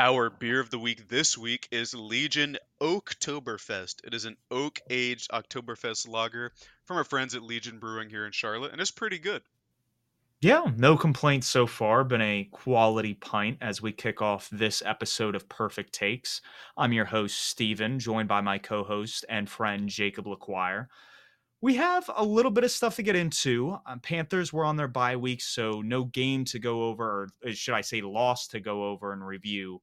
Our beer of the week this week is Legion Oaktoberfest. It is an oak-aged Oktoberfest lager from our friends at Legion Brewing here in Charlotte, and it's pretty good. Yeah, no complaints so far. Been a quality pint as we kick off this episode of Purrfect Takes. I'm your host, Steven, joined by my co-host and friend, Jacob LaQuire. We have a little bit of stuff to get into. Panthers were on their bye week, so no game to go over, or should I say loss to go over and review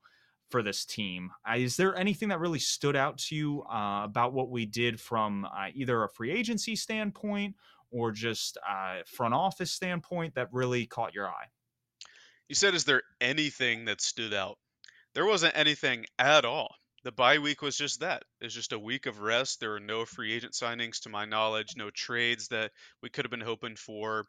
for this team. Is there anything that really stood out to you about what we did from either a free agency standpoint or just front office standpoint that really caught your eye? You said, is there anything that stood out? There wasn't anything at all. The bye week was just that. It's just a week of rest. There were no free agent signings to my knowledge, no trades that we could have been hoping for,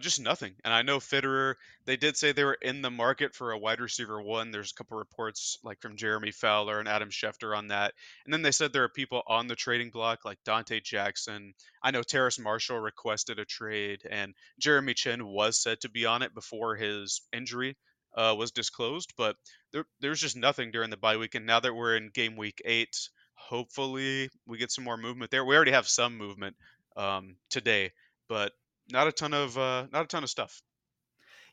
just nothing. And I know Fitterer, they did say they were in the market for a wide receiver one. There's a couple reports like from Jeremy Fowler and Adam Schefter on that. And then they said there are people on the trading block like Dante Jackson. I know Terrace Marshall requested a trade, and Jeremy Chinn was said to be on it before his injury was disclosed, but there's just nothing during the bye week. And now that we're in game week 8, hopefully we get some more movement there. We already have some movement today, but not a ton of stuff.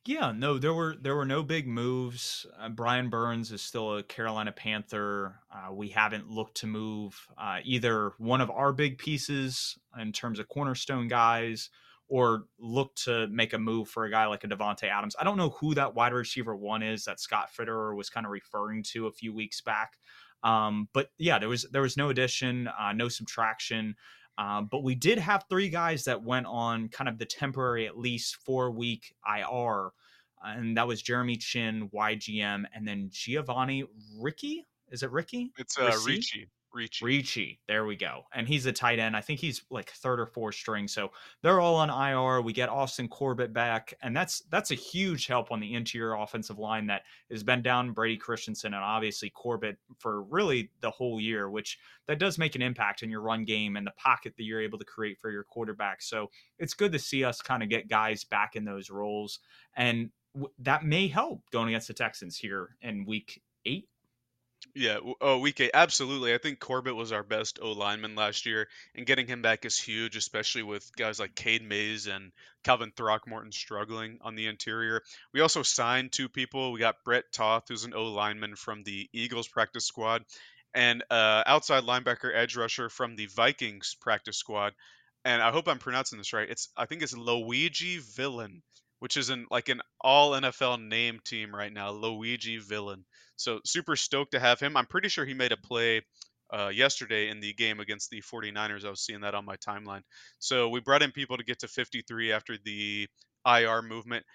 Yeah, no, there were no big moves. Brian Burns is still a Carolina Panther. We haven't looked to move either one of our big pieces in terms of cornerstone guys, or look to make a move for a guy like a Devontae Adams. I don't know who that wide receiver one is that Scott Fitterer was kind of referring to a few weeks back. But yeah, there was no addition, no subtraction. But we did have 3 guys that went on kind of the temporary, at least 4-week IR. And that was Jeremy Chinn, YGM, and then Giovanni Ricci. Is it Ricky? It's Ricci. Ricci. There we go. And he's a tight end. I think he's like 3rd or 4th string. So they're all on IR. We get Austin Corbett back. And that's a huge help on the interior offensive line that has been down Brady Christensen and obviously Corbett for really the whole year, which that does make an impact in your run game and the pocket that you're able to create for your quarterback. So it's good to see us kind of get guys back in those roles. And that may help going against the Texans here in week 8. Yeah, week 8, absolutely. I think Corbett was our best O-lineman last year, and getting him back is huge, especially with guys like Cade Mays and Calvin Throckmorton struggling on the interior. We also signed 2 people. We got Brett Toth, who's an O-lineman from the Eagles practice squad, and outside linebacker edge rusher from the Vikings practice squad. And I hope I'm pronouncing this right. I think it's Luiji Vilain, which is an all NFL name team right now, Luiji Vilain. So super stoked to have him. I'm pretty sure he made a play yesterday in the game against the 49ers. I was seeing that on my timeline. So we brought in people to get to 53 after the IR movement.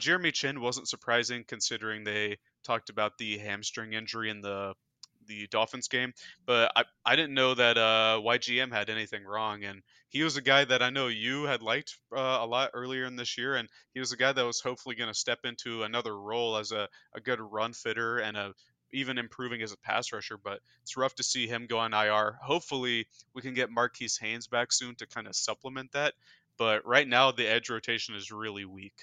Jeremy Chinn wasn't surprising considering they talked about the hamstring injury in the Dolphins game, but I didn't know that YGM had anything wrong, and he was a guy that I know you had liked a lot earlier in this year, and he was a guy that was hopefully going to step into another role as a good run fitter and even improving as a pass rusher, but it's rough to see him go on IR. Hopefully we can get Marquise Haynes back soon to kind of supplement that, but right now the edge rotation is really weak.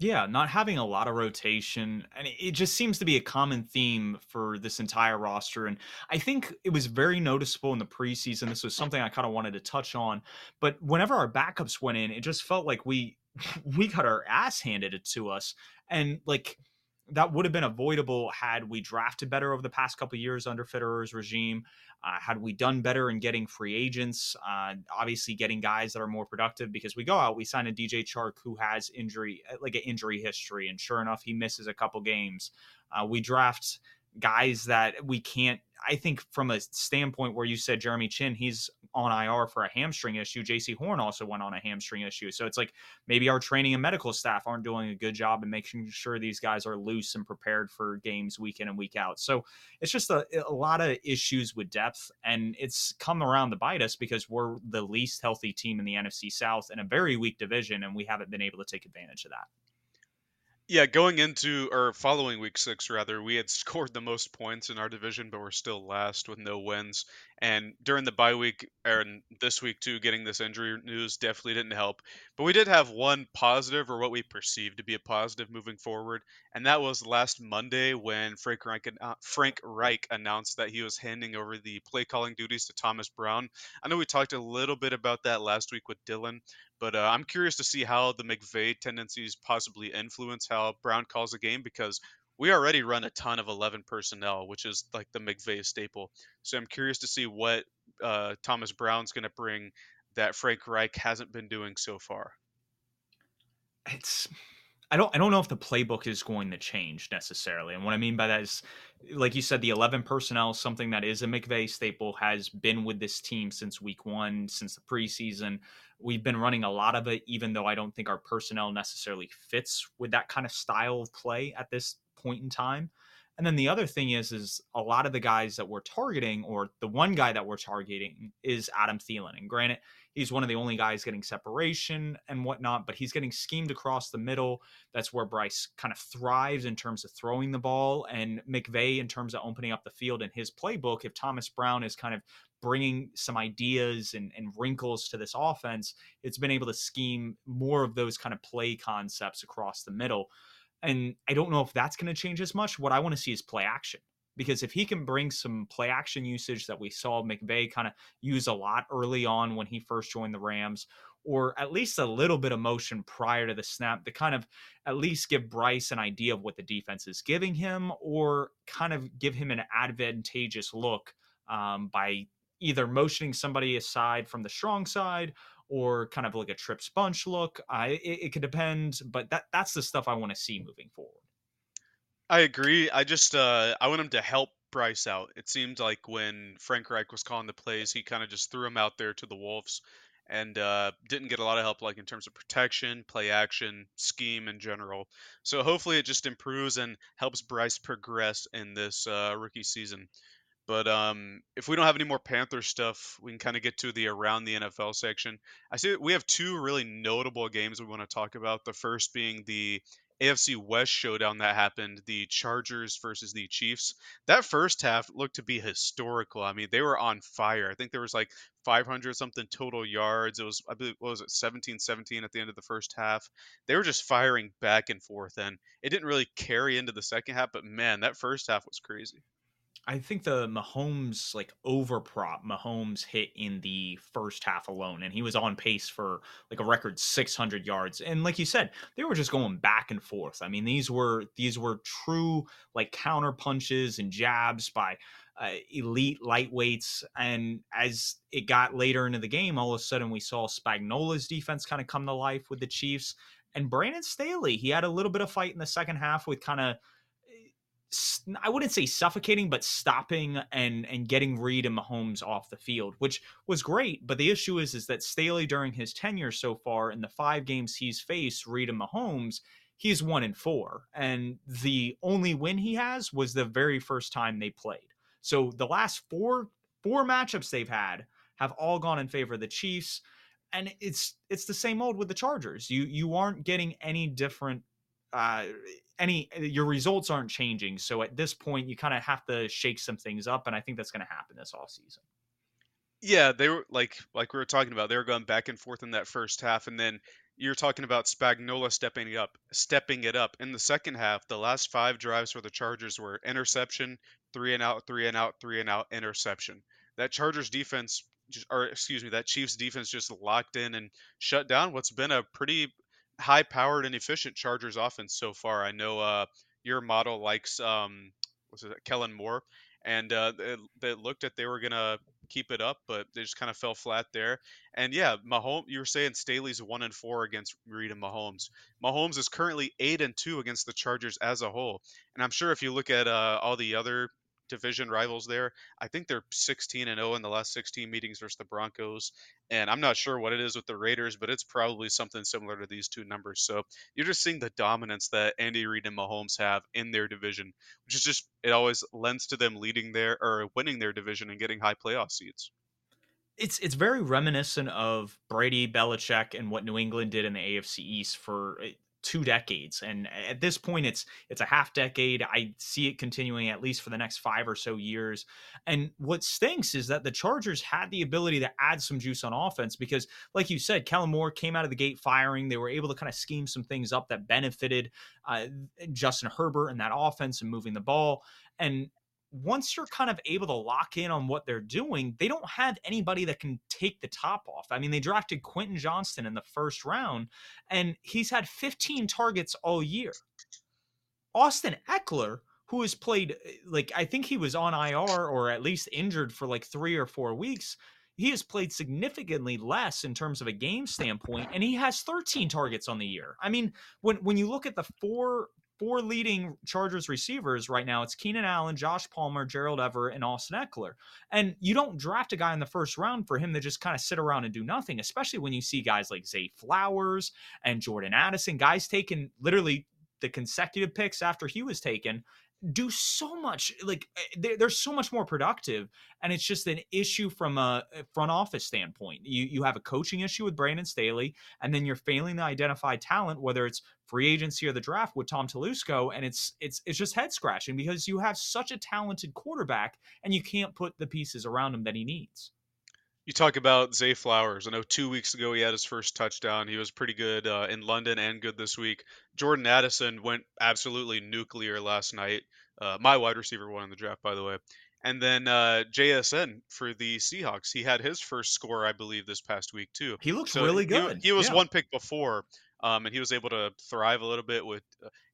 Yeah, not having a lot of rotation, and it just seems to be a common theme for this entire roster. And I think it was very noticeable in the preseason. This was something I kind of wanted to touch on, but whenever our backups went in, it just felt like we got our ass handed to us, and like that would have been avoidable had we drafted better over the past couple of years under Fitterer's regime. Had we done better in getting free agents, obviously getting guys that are more productive, because we go out, we sign a DJ Chark who has injury history. And sure enough, he misses a couple games. We draft guys that we can't, I think from a standpoint where you said Jeremy Chinn, he's on IR for a hamstring issue. JC Horn also went on a hamstring issue. So it's like maybe our training and medical staff aren't doing a good job in making sure these guys are loose and prepared for games week in and week out. So it's just a lot of issues with depth, and it's come around to bite us because we're the least healthy team in the NFC South in a very weak division, and we haven't been able to take advantage of that. Yeah, following week 6, we had scored the most points in our division, but we're still last with no wins. And during the bye week, and this week too, getting this injury news definitely didn't help. But we did have one positive, or what we perceived to be a positive moving forward. And that was last Monday when Frank Reich announced that he was handing over the play calling duties to Thomas Brown. I know we talked a little bit about that last week with Dylan, but I'm curious to see how the McVay tendencies possibly influence how Brown calls a game, because we already run a ton of 11 personnel, which is like the McVay staple. So I'm curious to see what Thomas Brown's going to bring that Frank Reich hasn't been doing so far. I don't know if the playbook is going to change necessarily. And what I mean by that is, like you said, the 11 personnel, something that is a McVay staple, has been with this team since week one, since the preseason. We've been running a lot of it, even though I don't think our personnel necessarily fits with that kind of style of play at this point in time. And then the other thing is a lot of the guys that we're targeting, or the one guy that we're targeting, is Adam Thielen. And granted, he's one of the only guys getting separation and whatnot, but he's getting schemed across the middle. That's where Bryce kind of thrives in terms of throwing the ball, and McVay in terms of opening up the field in his playbook. If Thomas Brown is kind of bringing some ideas and wrinkles to this offense, it's been able to scheme more of those kind of play concepts across the middle. And I don't know if that's going to change as much. What I want to see is play action, because if he can bring some play action usage that we saw McVay kind of use a lot early on when he first joined the Rams, or at least a little bit of motion prior to the snap to kind of at least give Bryce an idea of what the defense is giving him, or kind of give him an advantageous look by either motioning somebody aside from the strong side, or kind of like a trips bunch look. It could depend, but that's the stuff I want to see moving forward. I agree. I just I want him to help Bryce out. It seemed like when Frank Reich was calling the plays, he kind of just threw him out there to the wolves, and didn't get a lot of help, like in terms of protection, play action, scheme in general. So hopefully it just improves and helps Bryce progress in this rookie season. But if we don't have any more Panther stuff, we can kind of get to the around the NFL section. I see that we have two really notable games we want to talk about. The first being the AFC West showdown that happened, the Chargers versus the Chiefs. That first half looked to be historical. I mean, they were on fire. I think there was like 500 something total yards. It was, I believe, what was it, 17-17 at the end of the first half. They were just firing back and forth, and it didn't really carry into the second half. But man, that first half was crazy. I think the Mahomes, like, overprop Mahomes hit in the first half alone, and he was on pace for like a record 600 yards. And like you said, they were just going back and forth. I mean, these were true like counter punches and jabs by elite lightweights. And as it got later into the game, all of a sudden we saw Spagnola's defense kind of come to life with the Chiefs, and Brandon Staley, he had a little bit of fight in the second half with kind of, I wouldn't say suffocating, but stopping and getting Reed and Mahomes off the field, which was great. But the issue is that Staley, during his tenure so far, in the 5 games he's faced Reed and Mahomes, he's 1-4. And the only win he has was the very first time they played. So the last four matchups they've had have all gone in favor of the Chiefs. And it's the same old with the Chargers. You aren't getting any different. Your results aren't changing. So at this point, you kind of have to shake some things up. And I think that's going to happen this offseason. Yeah, they were like we were talking about, they were going back and forth in that first half. And then you're talking about Spagnuolo stepping it up in the second half. The last 5 drives for the Chargers were interception, 3-and-out, 3-and-out, 3-and-out, interception. That Chiefs defense just locked in and shut down what's been a pretty high-powered and efficient Chargers offense so far. I know your model likes Kellen Moore, and they looked at they were gonna keep it up, but they just kind of fell flat there. And yeah, Mahomes, you were saying Staley's 1-4 against Reed and Mahomes. Mahomes is currently 8-2 against the Chargers as a whole, and I'm sure if you look at all the other division rivals there, I think they're 16-0 in the last 16 meetings versus the Broncos. And I'm not sure what it is with the Raiders, but it's probably something similar to these two numbers. So you're just seeing the dominance that Andy Reid and Mahomes have in their division, which is just, it always lends to them leading their, or winning their division and getting high playoff seeds. It's very reminiscent of Brady, Belichick, and what New England did in the AFC East for two decades. And at this point, it's a half decade. I see it continuing at least for the next 5 or so years. And what stinks is that the Chargers had the ability to add some juice on offense because, like you said, Kellen Moore came out of the gate firing. They were able to kind of scheme some things up that benefited Justin Herbert and that offense and moving the ball. And once you're kind of able to lock in on what they're doing, they don't have anybody that can take the top off. I mean, they drafted Quentin Johnston in the first round, and he's had 15 targets all year. Austin Eckler, who has played, like, I think he was on IR or at least injured for like 3 or 4 weeks. He has played significantly less in terms of a game standpoint, and he has 13 targets on the year. I mean, when you look at the four leading Chargers receivers right now, it's Keenan Allen, Josh Palmer, Gerald Everett, and Austin Eckler. And you don't draft a guy in the first round for him to just kind of sit around and do nothing, especially when you see guys like Zay Flowers and Jordan Addison, guys taken literally the consecutive picks after he was taken, do so much. Like, they're so much more productive. And it's just an issue from a front office standpoint. You have a coaching issue with Brandon Staley, and then you're failing to identify talent, whether it's free agency or the draft, with Tom Telesco. And it's just head scratching because you have such a talented quarterback and you can't put the pieces around him that he needs. You talk about Zay Flowers. I know 2 weeks ago he had his first touchdown. He was pretty good in London and good this week. Jordan Addison went absolutely nuclear last night. My wide receiver won in the draft, by the way. And then JSN for the Seahawks. He had his first score, I believe, this past week, too. He looked really good. He was one pick before, and he was able to thrive a little bit with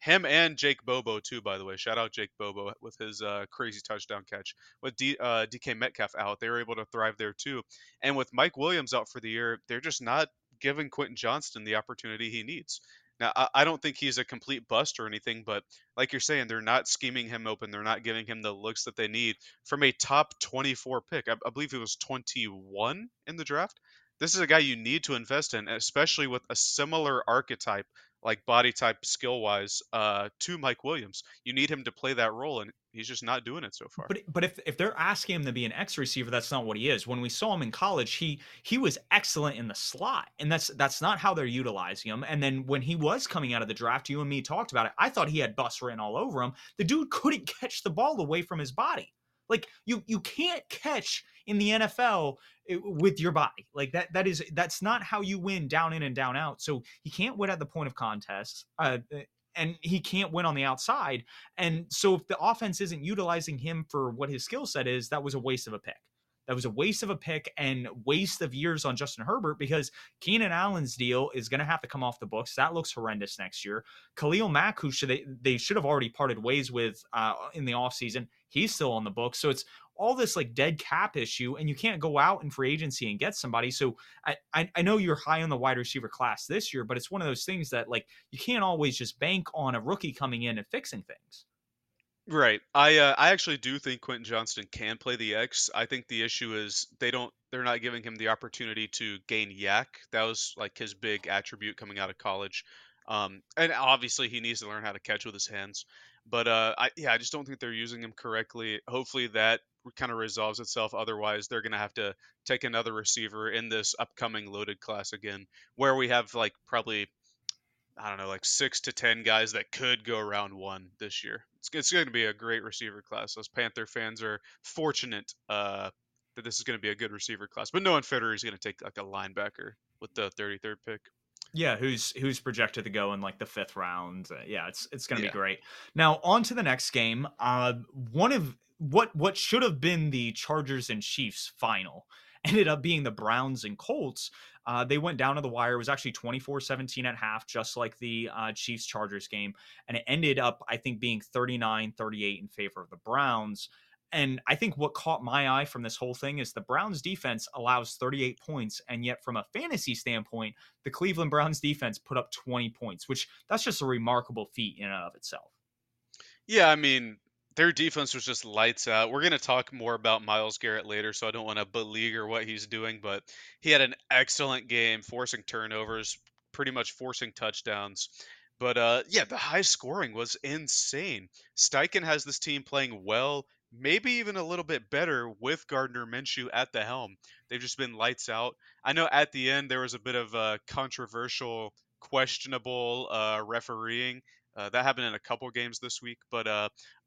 him and Jake Bobo, too, by the way. Shout out Jake Bobo with his crazy touchdown catch. With DK Metcalf out, they were able to thrive there, too. And with Mike Williams out for the year, they're just not giving Quentin Johnston the opportunity he needs. Now, I don't think he's a complete bust or anything, but like you're saying, they're not scheming him open. They're not giving him the looks that they need from a top 24 pick. I believe he was 21 in the draft. This is a guy you need to invest in, especially with a similar archetype, like body type skill-wise, to Mike Williams. You need him to play that role, and he's just not doing it so far. But if they're asking him to be an X receiver, that's not what he is. When we saw him in college, he was excellent in the slot, and that's not how they're utilizing him. And then when he was coming out of the draft, you and me talked about it. I thought he had bust written all over him. The dude couldn't catch the ball away from his body. Like, you can't catch in the NFL with your body. Like, that's not how you win down in and down out. So he can't win at the point of contest, and he can't win on the outside. And so if the offense isn't utilizing him for what his skill set is, that was a waste of a pick. That was a waste of a pick and waste of years on Justin Herbert, because Keenan Allen's deal is going to have to come off the books. That looks horrendous next year. Khalil Mack, who they should have already parted ways with in the offseason, he's still on the books. So it's all this like dead cap issue, and you can't go out in free agency and get somebody. So I know you're high on the wide receiver class this year, but it's one of those things that, like, you can't always just bank on a rookie coming in and fixing things. Right. I actually do think Quentin Johnston can play the X. I think the issue is they're not giving him the opportunity to gain yak. That was like his big attribute coming out of college. And obviously he needs to learn how to catch with his hands. But I just don't think they're using him correctly. Hopefully that kind of resolves itself. Otherwise, they're going to have to take another receiver in this upcoming loaded class again, where we have like probably, I don't know, like 6 to 10 guys that could go round one this year. It's going to be a great receiver class. Those Panther fans are fortunate that this is going to be a good receiver class. But knowing Fitterer, he's going to take like a linebacker with the 33rd pick. Yeah, who's projected to go in like the 5th round. It's going to be great. Now on to the next game. One of what should have been the Chargers and Chiefs final ended up being the Browns and Colts. They went down to the wire. It was actually 24-17 at half, just like the Chiefs-Chargers game. And it ended up, I think, being 39-38 in favor of the Browns. And I think what caught my eye from this whole thing is the Browns defense allows 38 points. And yet from a fantasy standpoint, the Cleveland Browns defense put up 20 points, which that's just a remarkable feat in and of itself. Yeah, I mean, their defense was just lights out. We're going to talk more about Miles Garrett later, so I don't want to beleaguer what he's doing, but he had an excellent game, forcing turnovers, pretty much forcing touchdowns. But the high scoring was insane. Steichen has this team playing well, maybe even a little bit better with Gardner Minshew at the helm. They've just been lights out. I know at the end there was a bit of a controversial questionable refereeing. That happened in a couple games this week, but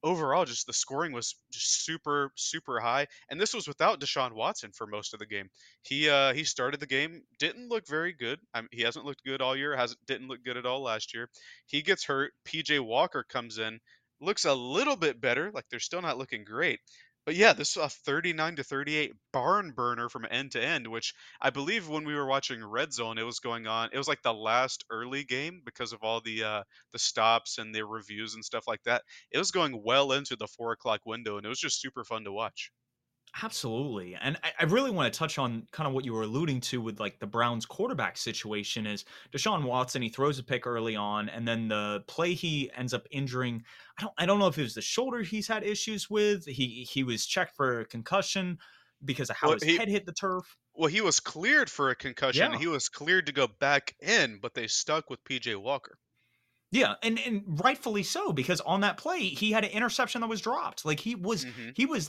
overall, just the scoring was just super, super high. And this was without Deshaun Watson for most of the game. He started the game, didn't look very good. He hasn't looked good all year. Didn't look good at all last year. He gets hurt. P.J. Walker comes in, looks a little bit better. Like they're still not looking great. But yeah, this was a 39-38 barn burner from end to end, which I believe when we were watching Red Zone, it was going on. It was like the last early game because of all the stops and the reviews and stuff like that. It was going well into the 4 o'clock window, and it was just super fun to watch. Absolutely. And I really want to touch on kind of what you were alluding to with like the Browns quarterback situation is Deshaun Watson. He throws a pick early on, and then the play he ends up injuring. I don't know if it was the shoulder he's had issues with. He was checked for a concussion because of how his head hit the turf. Well, he was cleared for a concussion. Yeah. He was cleared to go back in, but they stuck with P.J. Walker. Yeah, and rightfully so, because on that play, he had an interception that was dropped. Like he was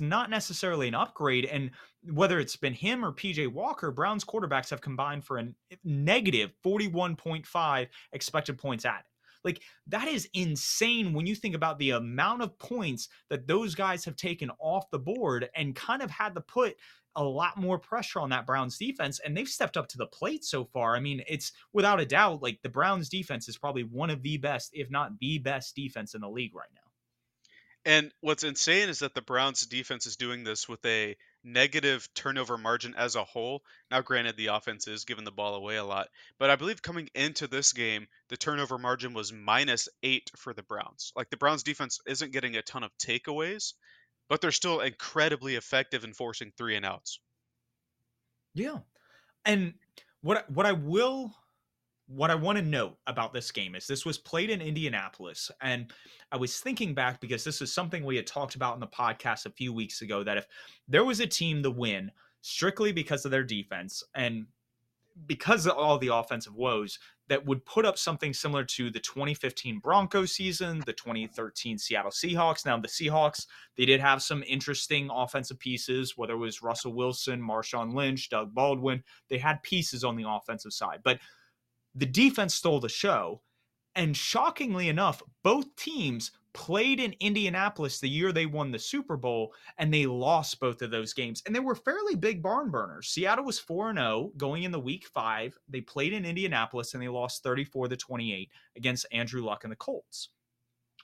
not necessarily an upgrade. And whether it's been him or P.J. Walker, Browns quarterbacks have combined for a negative 41.5 expected points added. Like that is insane when you think about the amount of points that those guys have taken off the board and kind of had to put a lot more pressure on that Browns defense, and they've stepped up to the plate so far. I mean, it's without a doubt, like the Browns defense is probably one of the best, if not the best defense in the league right now. And what's insane is that the Browns defense is doing this with a negative turnover margin as a whole. Now, granted, the offense is giving the ball away a lot, but I believe coming into this game, the turnover margin was -8 for the Browns. Like the Browns defense isn't getting a ton of takeaways, but they're still incredibly effective in forcing 3-and-outs. Yeah. And what I want to note about this game is this was played in Indianapolis. And I was thinking back because this is something we had talked about in the podcast a few weeks ago, that if there was a team to win strictly because of their defense and because of all the offensive woes, that would put up something similar to the 2015 Broncos season, the 2013 Seattle Seahawks. Now, the Seahawks, they did have some interesting offensive pieces, whether it was Russell Wilson, Marshawn Lynch, Doug Baldwin. They had pieces on the offensive side, but the defense stole the show. And shockingly enough, both teams played in Indianapolis the year they won the Super Bowl, and they lost both of those games. And they were fairly big barn burners. Seattle was 4-0 going into week 5. They played in Indianapolis, and they lost 34-28 against Andrew Luck and the Colts.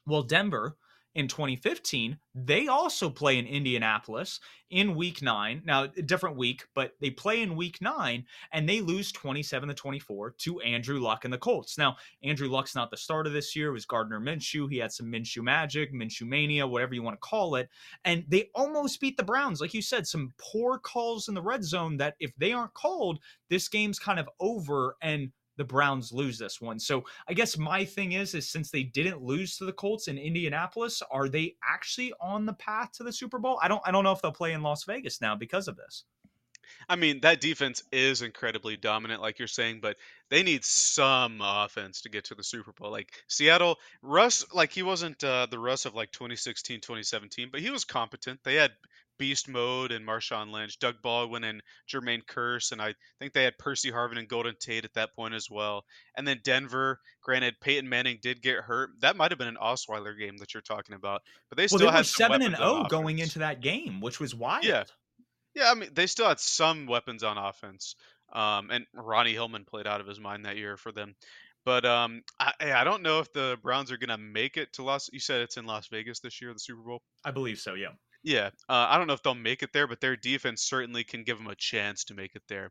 Well, Denver in 2015, they also play in Indianapolis in week 9. Now, a different week, but they play in week 9, and they lose 27-24 to Andrew Luck and the Colts. Now, Andrew Luck's not the starter this year. It was Gardner Minshew. He had some Minshew magic, Minshew mania, whatever you want to call it. And they almost beat the Browns. Like you said, some poor calls in the red zone that if they aren't called, this game's kind of over, and the Browns lose this one. So I guess my thing is since they didn't lose to the Colts in Indianapolis, are they actually on the path to the Super Bowl? I don't know if they'll play in Las Vegas now because of this. I mean, that defense is incredibly dominant, like you're saying, but they need some offense to get to the Super Bowl. Like Seattle, Russ, like he wasn't the Russ of like 2016, 2017, but he was competent. They had Beast Mode and Marshawn Lynch, Doug Baldwin and Jermaine Kearse, and I think they had Percy Harvin and Golden Tate at that point as well. And then Denver, granted, Peyton Manning did get hurt. That might have been an Osweiler game that you're talking about, but they still had 7-0 going into that game, which was wild. Yeah, I mean, they still had some weapons on offense, and Ronnie Hillman played out of his mind that year for them. But I don't know if the Browns are going to make it to Las. You said it's in Las Vegas this year, the Super Bowl? I believe so, yeah. Yeah, I don't know if they'll make it there, but their defense certainly can give them a chance to make it there.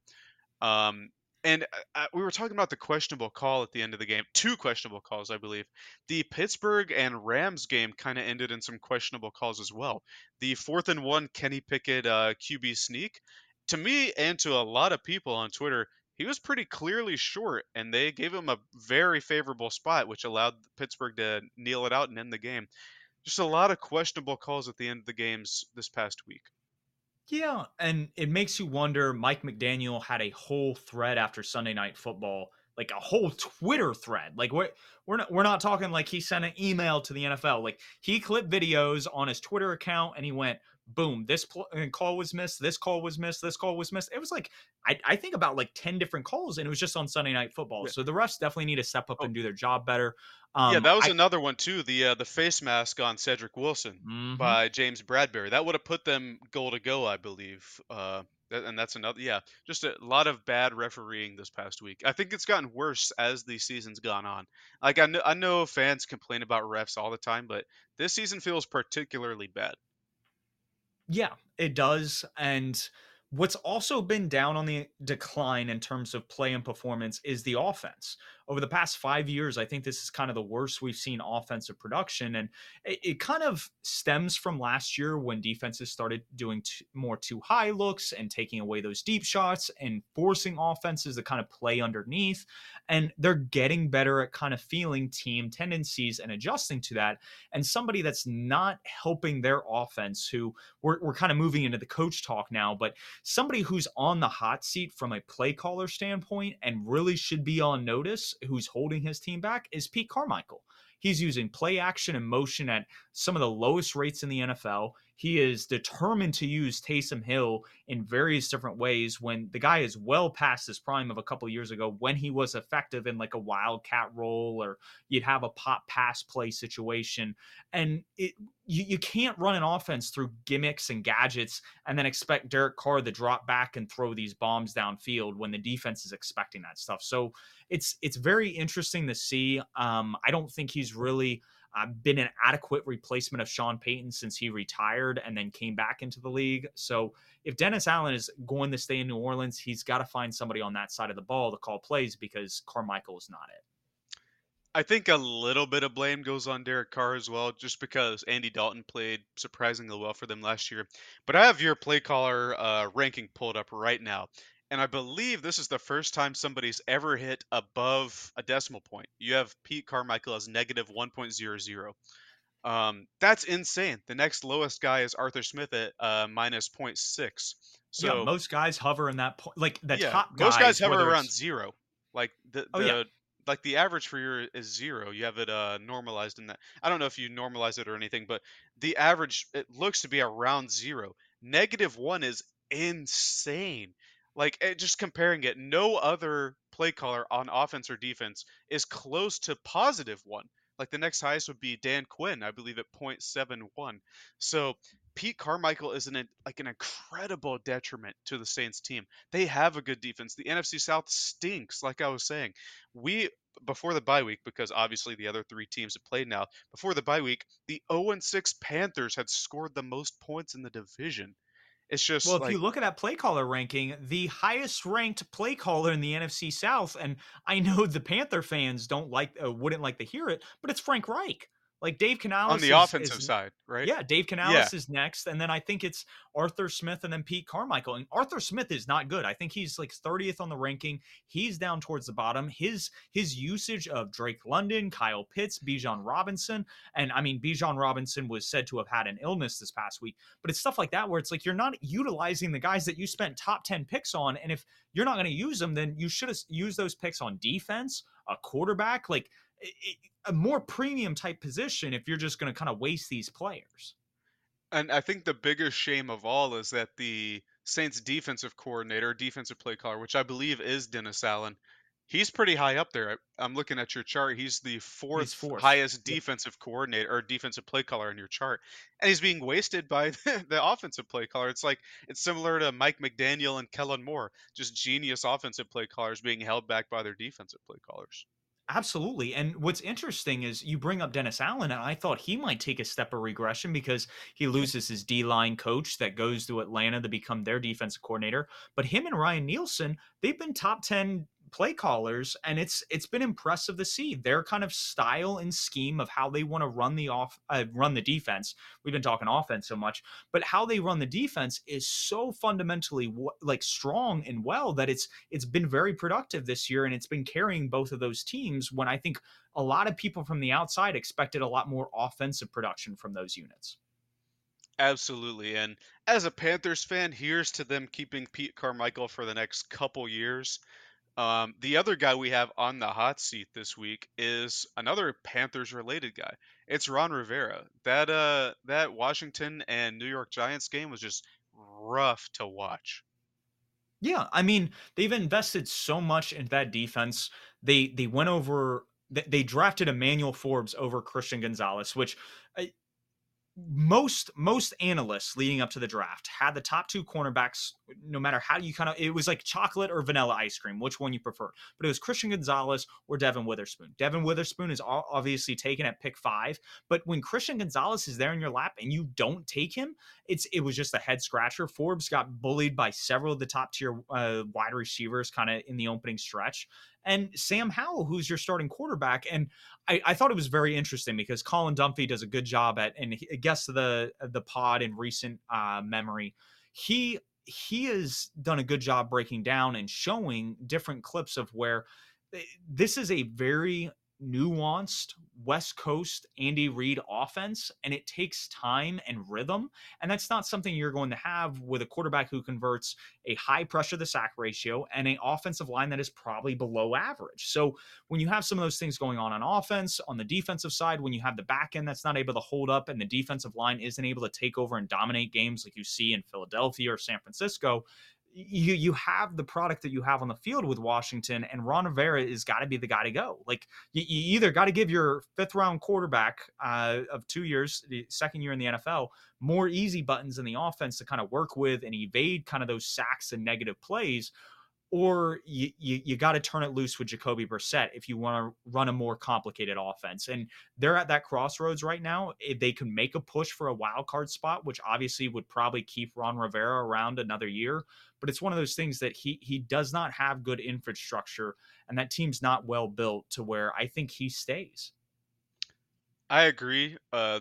And we were talking about the questionable call at the end of the game. 2 questionable calls, I believe. The Pittsburgh and Rams game kind of ended in some questionable calls as well. The 4th-and-1 Kenny Pickett QB sneak, to me and to a lot of people on Twitter, he was pretty clearly short, and they gave him a very favorable spot, which allowed Pittsburgh to kneel it out and end the game. Just a lot of questionable calls at the end of the games this past week. Yeah, and it makes you wonder. Mike McDaniel had a whole thread after Sunday Night Football, like a whole Twitter thread. Like we're not talking like he sent an email to the NFL. Like he clipped videos on his Twitter account and he went, boom, this call was missed. It was like, I think about like 10 different calls, and it was just on Sunday Night Football. Yeah. So the refs definitely need to step up and do their job better. Yeah, that was another one too. The face mask on Cedric Wilson by James Bradbury. That would have put them goal to go, I believe. And that's another, just a lot of bad refereeing this past week. I think it's gotten worse as the season's gone on. Like I know fans complain about refs all the time, but this season feels particularly bad. Yeah, it does. And what's also been down on the decline in terms of play and performance is the offense. Over the past 5 years, I think this is kind of the worst we've seen offensive production. And it kind of stems from last year when defenses started doing more too high looks and taking away those deep shots and forcing offenses to kind of play underneath. And they're getting better at kind of feeling team tendencies and adjusting to that. And somebody that's not helping their offense, who we're kind of moving into the coach talk now, but somebody who's on the hot seat from a play caller standpoint and really should be on notice, who's holding his team back, is Pete Carmichael. He's using play action and motion at some of the lowest rates in the NFL. He is determined to use Taysom Hill in various different ways when the guy is well past his prime of a couple of years ago, when he was effective in like a wildcat roll, or you'd have a pop pass play situation. And you can't run an offense through gimmicks and gadgets and then expect Derek Carr to drop back and throw these bombs downfield when the defense is expecting that stuff. So it's very interesting to see. I don't think he's really been an adequate replacement of Sean Payton since he retired and then came back into the league. So if Dennis Allen is going to stay in New Orleans, he's got to find somebody on that side of the ball to call plays, because Carmichael is not it. I think a little bit of blame goes on Derek Carr as well, just because Andy Dalton played surprisingly well for them last year. But I have your play caller ranking pulled up right now. And I believe this is the first time somebody's ever hit above a decimal point. You have Pete Carmichael as negative 1.00. That's insane. The next lowest guy is Arthur Smith at minus 0.6. So yeah, most guys hover in that point. Like the top guys. Most guys hover around zero. Like like the average for your is zero. You have it normalized in that. I don't know if you normalize it or anything, but the average, it looks to be around zero. Negative one is insane. Like, just comparing it, no other play caller on offense or defense is close to positive one. Like, the next highest would be Dan Quinn, I believe, at 0.71. So Pete Carmichael is an incredible detriment to the Saints team. They have a good defense. The NFC South stinks, like I was saying. Before the bye week, because obviously the other three teams have played now, before the bye week, the 0-6 Panthers had scored the most points in the division. It's just, well, if you look at that play caller ranking, the highest ranked play caller in the NFC South, and I know the Panther fans wouldn't like to hear it, but it's Frank Reich. Like, Dave Canales on the offensive side, right? Yeah, Dave Canales is next, and then I think it's Arthur Smith and then Pete Carmichael. And Arthur Smith is not good. I think he's like 30th on the ranking. He's down towards the bottom. His usage of Drake London, Kyle Pitts, Bijan Robinson, and I mean, Bijan Robinson was said to have had an illness this past week. But it's stuff like that where it's like, you're not utilizing the guys that you spent top 10 picks on, and if you're not going to use them, then you should have used those picks on defense, a quarterback, like a more premium type position if you're just going to kind of waste these players. And I think the biggest shame of all is that the Saints defensive coordinator, defensive play caller, which I believe is Dennis Allen, he's pretty high up there. I'm looking at your chart. He's the fourth highest defensive coordinator or defensive play caller in your chart. And he's being wasted by the offensive play caller. It's like, it's similar to Mike McDaniel and Kellen Moore, just genius offensive play callers being held back by their defensive play callers. Absolutely. And what's interesting is you bring up Dennis Allen, and I thought he might take a step of regression because he loses his D-line coach that goes to Atlanta to become their defensive coordinator. But him and Ryan Nielsen, they've been top 10 play callers, and it's been impressive to see their kind of style and scheme of how they want to run run the defense. We've been talking offense so much, but how they run the defense is so fundamentally strong and well that it's been very productive this year, and it's been carrying both of those teams when I think a lot of people from the outside expected a lot more offensive production from those units. Absolutely. And as a Panthers fan, here's to them keeping Pete Carmichael for the next couple years. The other guy we have on the hot seat this week is another Panthers-related guy. It's Ron Rivera. That Washington and New York Giants game was just rough to watch. Yeah, I mean, they've invested so much into that defense. They went over. They drafted Emmanuel Forbes over Christian Gonzalez, which most analysts leading up to the draft had the top two cornerbacks. No matter how you kind of, it was like chocolate or vanilla ice cream, which one you preferred, but it was Christian Gonzalez or Devin Witherspoon. Devin Witherspoon is obviously taken at pick 5, but when Christian Gonzalez is there in your lap and you don't take him, it was just a head scratcher. Forbes got bullied by several of the top tier wide receivers kind of in the opening stretch. And Sam Howell, who's your starting quarterback. And I thought it was very interesting because Colin Dunphy does a good job at, and a guest of the pod in recent memory, he has done a good job breaking down and showing different clips of where this is a very nuanced West Coast Andy Reid offense, and it takes time and rhythm, and that's not something you're going to have with a quarterback who converts a high pressure to sack ratio and an offensive line that is probably below average. So when you have some of those things going on offense, on the defensive side, when you have the back end that's not able to hold up and the defensive line isn't able to take over and dominate games like you see in Philadelphia or San Francisco, you have the product that you have on the field with Washington, and Ron Rivera is got to be the guy to go. Like, you either got to give your 5th round quarterback of 2 years, the second year in the NFL, more easy buttons in the offense to kind of work with and evade kind of those sacks and negative plays, or you got to turn it loose with Jacoby Brissett if you want to run a more complicated offense. And they're at that crossroads right now. If they can make a push for a wild card spot, which obviously would probably keep Ron Rivera around another year, but it's one of those things that he does not have good infrastructure, and that team's not well built to where I think he stays. I agree.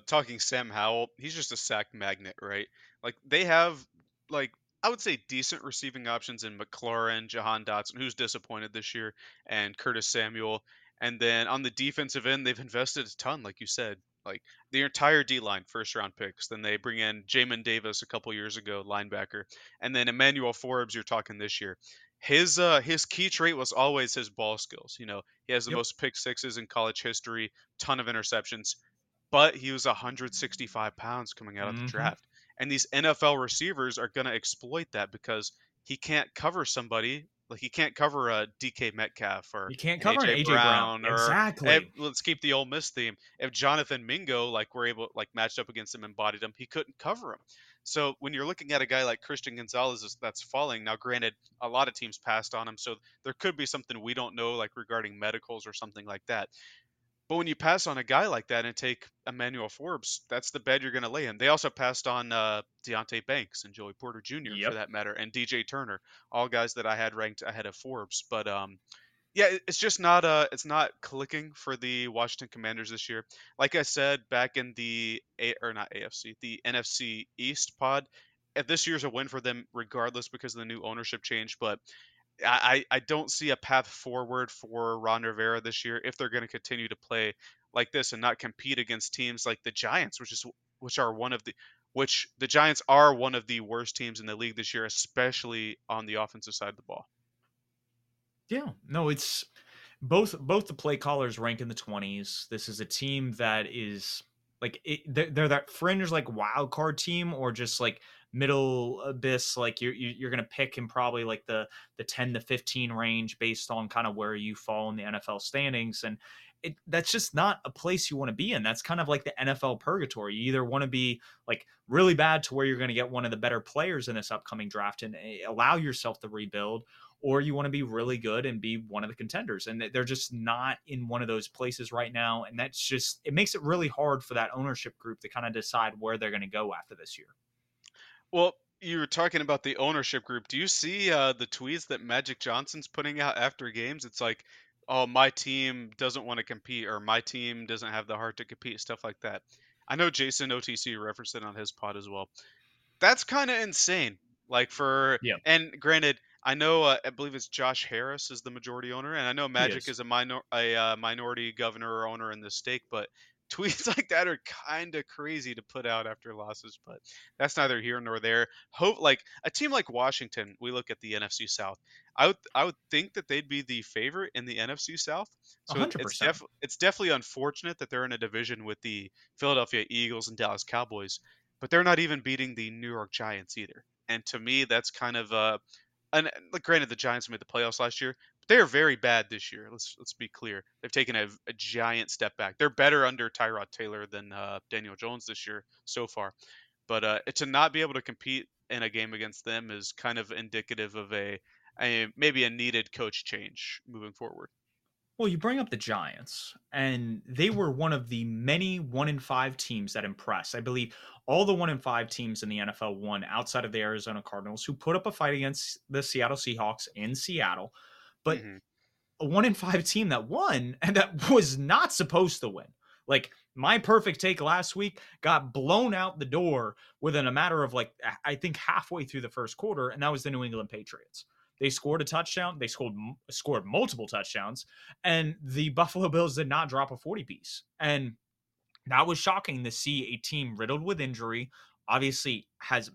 Talking Sam Howell, he's just a sack magnet, right? Like, they have, like, I would say decent receiving options in McLaurin, Jahan Dotson, who's disappointed this year, and Curtis Samuel. And then on the defensive end, they've invested a ton, like you said, like the entire D-line, 1st round picks. Then they bring in Jamin Davis a couple years ago, linebacker. And then Emmanuel Forbes, you're talking this year. His key trait was always his ball skills. You know, he has the most pick sixes in college history, ton of interceptions, but he was 165 pounds coming out of the draft. And these NFL receivers are going to exploit that because he can't cover somebody. Like, he can't cover a DK Metcalf or AJ Brown. Exactly. Let's keep the Ole Miss theme. If Jonathan Mingo, like, were able, like, matched up against him and bodied him, he couldn't cover him. So when you're looking at a guy like Christian Gonzalez that's falling, now granted, a lot of teams passed on him, so there could be something we don't know, like regarding medicals or something like that. But when you pass on a guy like that and take Emmanuel Forbes, that's the bed you're going to lay in. They also passed on Deonte Banks and Joey Porter Jr. For that matter, and DJ Turner, all guys that I had ranked ahead of Forbes. But it's just not it's not clicking for the Washington Commanders this year. Like I said back in the NFC East pod, this year's a win for them regardless because of the new ownership change. But I don't see a path forward for Ron Rivera this year if they're going to continue to play like this and not compete against teams like the Giants, which the Giants are one of the worst teams in the league this year, especially on the offensive side of the ball. Yeah, no, it's both the play callers rank in the 20s. This is a team that is like they're that fringe, like wild card team or just like middle abyss, like you're going to pick in probably like the 10 to 15 range based on kind of where you fall in the NFL standings. And that's just not a place you want to be in. That's kind of like the NFL purgatory. You either want to be like really bad to where you're going to get one of the better players in this upcoming draft and allow yourself to rebuild, or you want to be really good and be one of the contenders. And they're just not in one of those places right now. And that's just, it makes it really hard for that ownership group to kind of decide where they're going to go after this year. Well, you were talking about the ownership group. Do you see the tweets that Magic Johnson's putting out after games? It's like, oh, my team doesn't want to compete, or my team doesn't have the heart to compete, stuff like that. I know Jason OTC referenced it on his pod as well. That's kind of insane. Like and granted, I know I believe it's Josh Harris is the majority owner, and I know Magic is a minority governor or owner in the stake, but tweets like that are kind of crazy to put out after losses, but that's neither here nor there. Hope, like a team like Washington, we look at the NFC South. I would think that they'd be the favorite in the NFC South. So 100%. It's definitely unfortunate that they're in a division with the Philadelphia Eagles and Dallas Cowboys, but they're not even beating the New York Giants either. And to me, that's kind of granted, the Giants made the playoffs last year. But they are very bad this year. Let's be clear. They've taken a giant step back. They're better under Tyrod Taylor than Daniel Jones this year so far. But to not be able to compete in a game against them is kind of indicative of maybe a needed coach change moving forward. Well, you bring up the Giants, and they were one of the many 1-5 teams that impressed. I believe all the 1-5 teams in the NFL won outside of the Arizona Cardinals, who put up a fight against the Seattle Seahawks in Seattle. But a 1-5 team that won and that was not supposed to win. Like, my Purrfect Take last week got blown out the door within a matter of, like, I think halfway through the first quarter, and that was the New England Patriots. They scored a touchdown. They scored multiple touchdowns, and the Buffalo Bills did not drop a 40-piece. And that was shocking to see a team riddled with injury, obviously has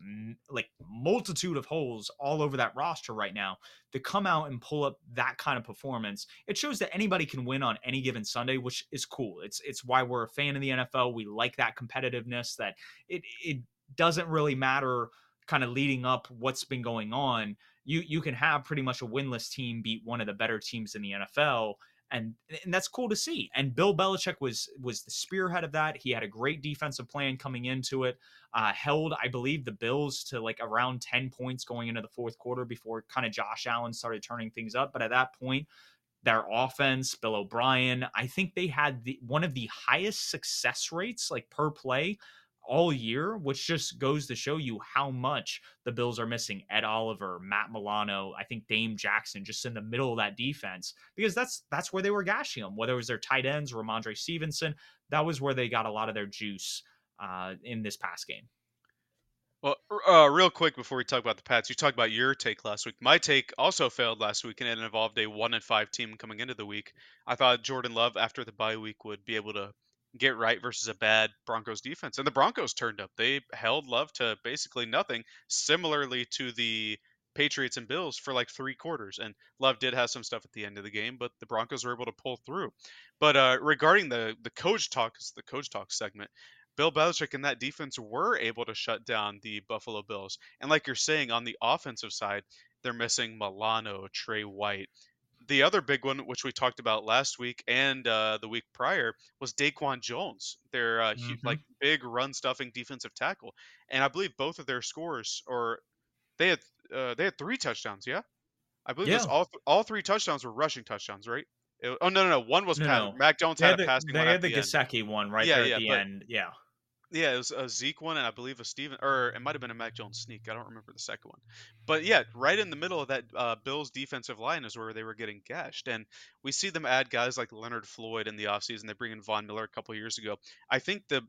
like multitude of holes all over that roster right now, to come out and pull up that kind of performance. It shows that anybody can win on any given Sunday, which is cool. It's why we're a fan of the NFL. We like that competitiveness, that it doesn't really matter kind of leading up what's been going on. You can have pretty much a winless team beat one of the better teams in the NFL, and that's cool to see. And Bill Belichick was the spearhead of that. He had a great defensive plan coming into it, held, I believe, the Bills to like around 10 points going into the fourth quarter before kind of Josh Allen started turning things up. But at that point, their offense, Bill O'Brien, I think they had one of the highest success rates like per play all year, which just goes to show you how much the Bills are missing Ed Oliver, Matt Milano, I think Dame Jackson, just in the middle of that defense, because that's where they were gashing them, whether it was their tight ends, Ramondre Stevenson. That was where they got a lot of their juice in this past game. Well, real quick before we talk about the Pats, you talked about your take last week. My take also failed last week, and it involved a 1-5 team coming into the week. I thought Jordan Love after the bye week would be able to get right versus a bad Broncos defense. And the Broncos turned up. They held Love to basically nothing, similarly to the Patriots and Bills for like three quarters. And Love did have some stuff at the end of the game, but the Broncos were able to pull through. But regarding the coach talk segment, Bill Belichick and that defense were able to shut down the Buffalo Bills. And like you're saying, on the offensive side, they're missing Milano, Trey White. The other big one, which we talked about last week and the week prior, was Daquan Jones, their big run-stuffing defensive tackle. And I believe both of their scores, or they had three touchdowns, yeah? I believe all three touchdowns were rushing touchdowns, right? One was passing. No. Mac Jones had a passing one. They had the Gesicki one end. Yeah. Yeah, it was a Zeke one, and I believe a Steven, or it might have been a Mac Jones sneak. I don't remember the second one. But yeah, right in the middle of that Bills defensive line is where they were getting gashed. And we see them add guys like Leonard Floyd in the offseason. They bring in Von Miller a couple years ago. I think the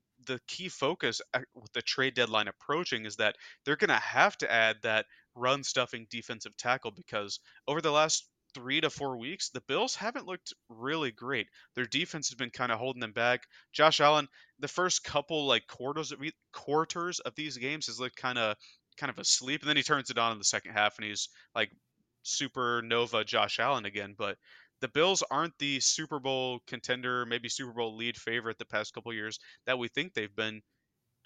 key focus with the trade deadline approaching is that they're going to have to add that run-stuffing defensive tackle, because over the last 3 to 4 weeks, the Bills haven't looked really great. Their defense has been kind of holding them back. Josh Allen, the first couple like quarters of these games, has looked kind of asleep, and then he turns it on in the second half, and he's like supernova Josh Allen again. But the Bills aren't the Super Bowl contender, maybe Super Bowl lead favorite the past couple years that we think they've been,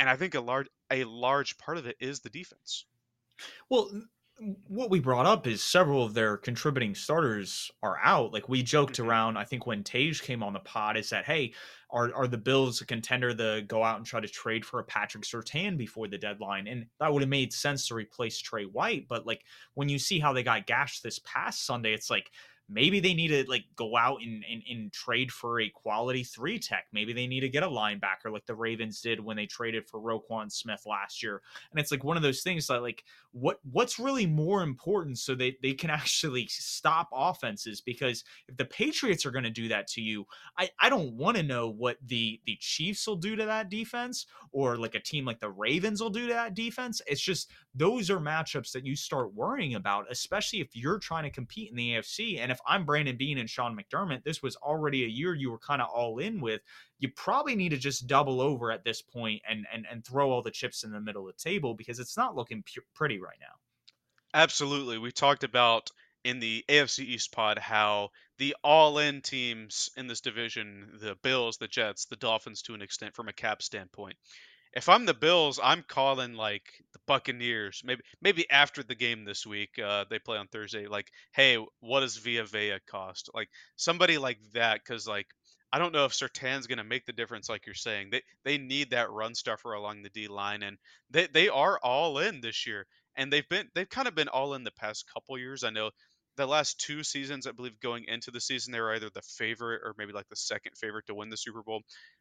and I think a large part of it is the defense. Well, what we brought up is several of their contributing starters are out. Like, we joked around, I think when Tage came on the pod, is that, hey, are the Bills a contender to go out and try to trade for a Patrick Surtain before the deadline? And that would have made sense to replace Trey White. But like, when you see how they got gashed this past Sunday, it's like, maybe they need to like go out and trade for a quality 3-tech. Maybe they need to get a linebacker like the Ravens did when they traded for Roquan Smith last year. And it's like one of those things that like what's really more important so they can actually stop offenses, because if the Patriots are going to do that to you, I don't want to know what the Chiefs will do to that defense, or like a team like the Ravens will do to that defense. It's just, those are matchups that you start worrying about, especially if you're trying to compete in the AFC. And if I'm Brandon Beane and Sean McDermott, this was already a year you were kind of all in with. You probably need to just double over at this point and throw all the chips in the middle of the table, because it's not looking pretty right now. Absolutely. We talked about in the AFC East pod how the all-in teams in this division, the Bills, the Jets, the Dolphins to an extent from a cap standpoint. If I'm the Bills, I'm calling like the Buccaneers, maybe after the game this week, they play on Thursday, like, hey, what does Vita Vea cost? Like somebody like that, because like I don't know if Sertan's going to make the difference like you're saying. They need that run stuffer along the D-line, and they are all in this year. And they've kind of been all in the past couple years. I know the last two seasons, I believe going into the season, they were either the favorite or maybe like the second favorite to win the Super Bowl.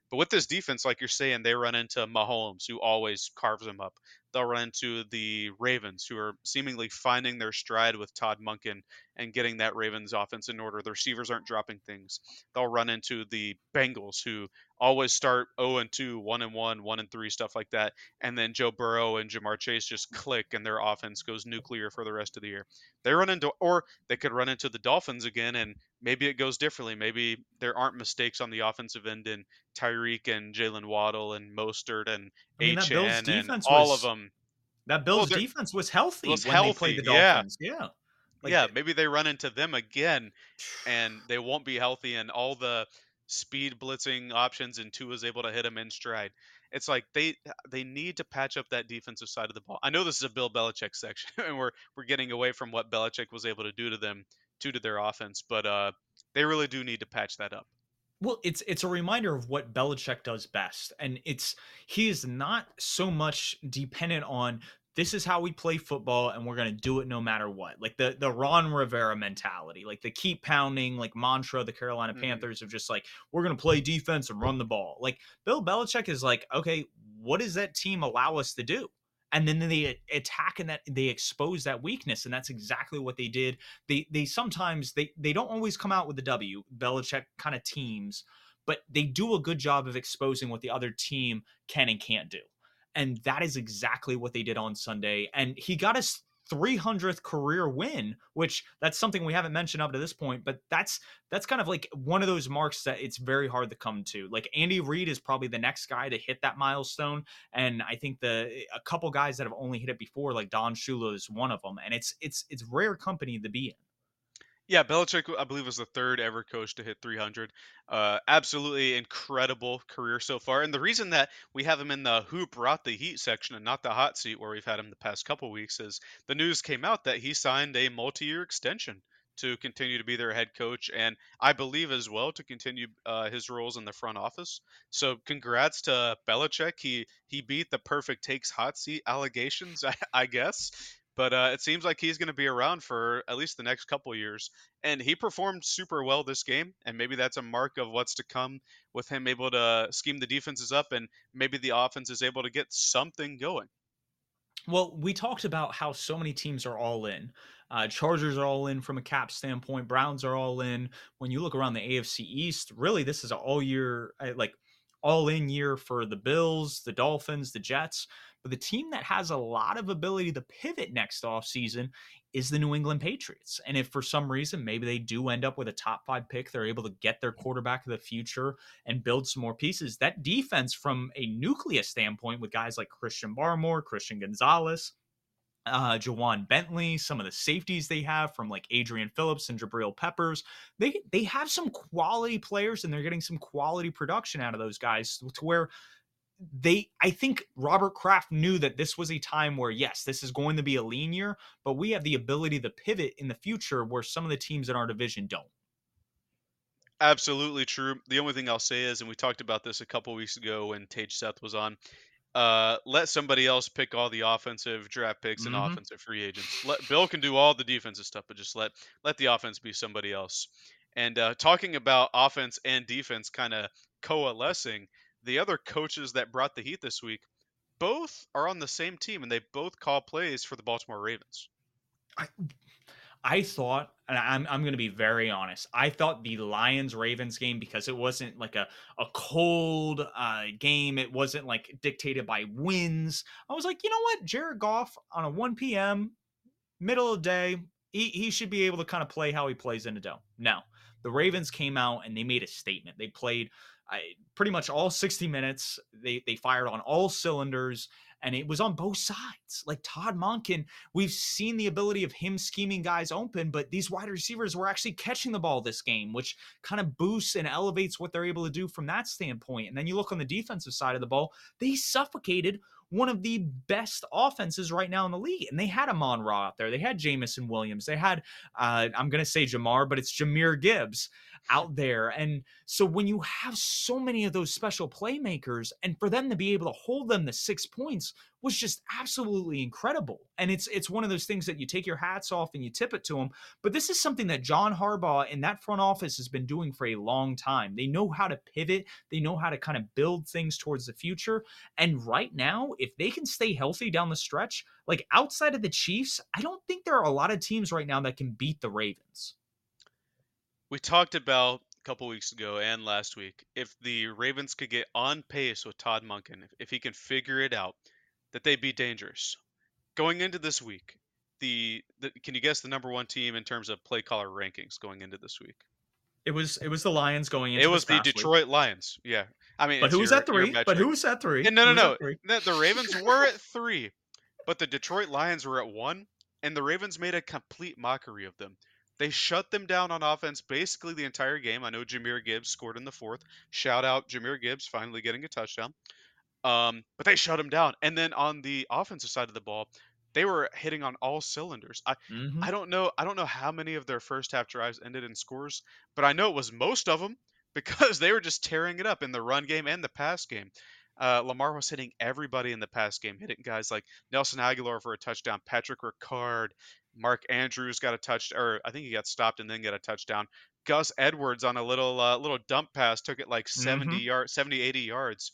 But with this defense, like you're saying, they run into Mahomes, who always carves them up. They'll run into the Ravens, who are seemingly finding their stride with Todd Monken and getting that Ravens offense in order. The receivers aren't dropping things. They'll run into the Bengals, who always start 0-2, 1-1, 1-3, stuff like that. And then Joe Burrow and Jamar Chase just click, and their offense goes nuclear for the rest of the year. They run into, or they could run into the Dolphins again, and maybe it goes differently. Maybe there aren't mistakes on the offensive end in Tyreek and Jalen Waddle and Mostert and H.N. and all of them. That Bills defense was healthy when they played the Dolphins. Yeah. Like, yeah, maybe they run into them again, and they won't be healthy, and all the speed blitzing options, and Tua is able to hit him in stride. It's like they need to patch up that defensive side of the ball. I know this is a Bill Belichick section, and we're getting away from what Belichick was able to do to them, to their offense, but they really do need to patch that up. Well, it's a reminder of what Belichick does best, and he is not so much dependent on this is how we play football, and we're going to do it no matter what. Like the Ron Rivera mentality, like the keep pounding, like mantra, the Carolina Panthers of just like, we're going to play defense and run the ball. Like Bill Belichick is like, okay, what does that team allow us to do? And then they attack, and that they expose that weakness, and that's exactly what they did. They sometimes don't always come out with the W, Belichick kind of teams, but they do a good job of exposing what the other team can and can't do. And that is exactly what they did on Sunday. And he got his 300th career win, which that's something we haven't mentioned up to this point, but that's kind of like one of those marks that it's very hard to come to. Like Andy Reid is probably the next guy to hit that milestone. And I think a couple guys that have only hit it before, like Don Shula is one of them. And it's rare company to be in. Yeah, Belichick, I believe, was the third ever coach to hit 300. Absolutely incredible career so far. And the reason that we have him in the who brought the heat section and not the hot seat where we've had him the past couple weeks is the news came out that he signed a multi-year extension to continue to be their head coach, and I believe as well to continue his roles in the front office. So congrats to Belichick. He beat the Purrfect Takes hot seat allegations, I guess. But it seems like he's going to be around for at least the next couple years. And he performed super well this game. And maybe that's a mark of what's to come with him able to scheme the defenses up. And maybe the offense is able to get something going. Well, we talked about how so many teams are all in. Chargers are all in from a cap standpoint. Browns are all in. When you look around the AFC East, really this is an all-year, like all-in year for the Bills, the Dolphins, the Jets. But the team that has a lot of ability to pivot next offseason is the New England Patriots. And if for some reason, maybe they do end up with a top 5 pick, they're able to get their quarterback of the future and build some more pieces. That defense from a nucleus standpoint with guys like Christian Barmore, Christian Gonzalez, Jawan Bentley, some of the safeties they have from like Adrian Phillips and Jabril Peppers, they have some quality players, and they're getting some quality production out of those guys to where I think Robert Kraft knew that this was a time where, yes, this is going to be a lean year, but we have the ability to pivot in the future where some of the teams in our division don't. Absolutely true. The only thing I'll say is, and we talked about this a couple weeks ago when Tage Seth was on, let somebody else pick all the offensive draft picks and offensive free agents. Bill can do all the defensive stuff, but just let the offense be somebody else. And talking about offense and defense kind of coalescing, the other coaches that brought the heat this week, both are on the same team, and they both call plays for the Baltimore Ravens. I thought, and I'm going to be very honest, I thought the Lions-Ravens game, because it wasn't like a cold game, it wasn't like dictated by wins. I was like, you know what? Jared Goff on a 1 p.m., middle of the day, he should be able to kind of play how he plays in a dome. No, the Ravens came out and they made a statement. They played pretty much all 60 minutes. They fired on all cylinders, And it was on both sides. Like Todd Monken, we've seen the ability of him scheming guys open, but these wide receivers were actually catching the ball this game, which kind of boosts and elevates what they're able to do from that standpoint. And then you look on the defensive side of the ball, they suffocated one of the best offenses right now in the league. And they had Amon Ra out there. They had Jamison Williams. They had, I'm going to say Jamar, but it's Jahmyr Gibbs out there. And so when you have so many of those special playmakers, and for them to be able to hold them to 6 points was just absolutely incredible. And it's one of those things that you take your hats off and you tip it to them. But this is something that John Harbaugh and that front office has been doing for a long time. They know how to pivot. They know how to kind of build things towards the future. And right now, if they can stay healthy down the stretch, like outside of the Chiefs, I don't think there are a lot of teams right now that can beat the Ravens. We talked about a couple weeks ago and last week, if the Ravens could get on pace with Todd Monken, if he can figure it out, that they'd be dangerous. Going into this week, can you guess the number one team in terms of play caller rankings going into this week? It was the Lions going into. It was the Detroit Lions. Yeah, I mean, but who was at three? Yeah, no. The Ravens were at three, but the Detroit Lions were at one, and the Ravens made a complete mockery of them. They shut them down on offense basically the entire game. I know Jahmyr Gibbs scored in the fourth. Shout out Jahmyr Gibbs finally getting a touchdown. But they shut him down. And then on the offensive side of the ball, they were hitting on all cylinders. I don't know how many of their first half drives ended in scores, but I know it was most of them because they were just tearing it up in the run game and the pass game. Lamar was hitting everybody in the pass game, hitting guys like Nelson Aguilar for a touchdown, Patrick Ricard, Mark Andrews got a touchdown, or I think he got stopped and then got a touchdown. Gus Edwards on a little dump pass took it like 70, 80 yards.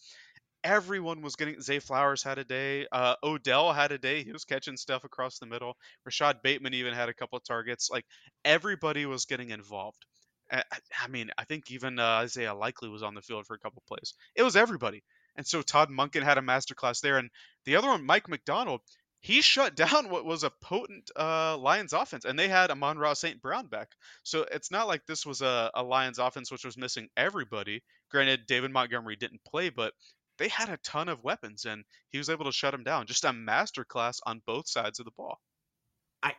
Everyone was getting. Zay Flowers had a day. Odell had a day. He was catching stuff across the middle. Rashad Bateman even had a couple of targets. Like everybody was getting involved. I mean, I think even Isaiah Likely was on the field for a couple of plays. It was everybody. And so Todd Monken had a masterclass there. And the other one, Mike McDonald, he shut down what was a potent Lions offense, and they had Amon-Ra St. Brown back. So it's not like this was a Lions offense which was missing everybody. Granted, David Montgomery didn't play, but they had a ton of weapons, and he was able to shut them down. Just a masterclass on both sides of the ball.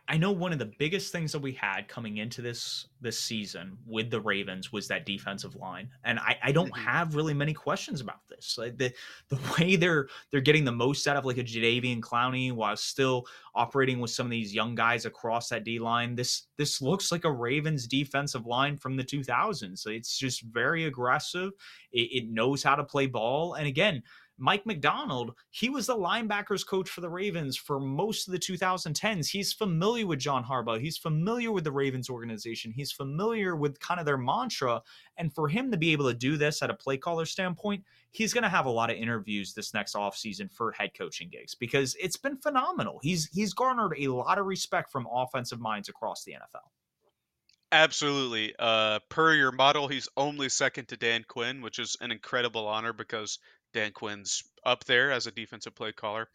I know one of the biggest things that we had coming into this season with the Ravens was that defensive line. And I don't have really many questions about this. Like the way they're getting the most out of like a Jadeveon Clowney while still operating with some of these young guys across that D line. This looks like a Ravens defensive line from the 2000s. So it's just very aggressive. It knows how to play ball. And again, Mike McDonald, he was the linebackers coach for the Ravens for most of the 2010s. He's familiar with John Harbaugh. He's familiar with the Ravens organization. He's familiar with kind of their mantra. And for him to be able to do this at a play caller standpoint, he's going to have a lot of interviews this next offseason for head coaching gigs because it's been phenomenal. He's garnered a lot of respect from offensive minds across the NFL. Absolutely. Per your model, he's only second to Dan Quinn, which is an incredible honor because Dan Quinn's up there as a defensive play caller.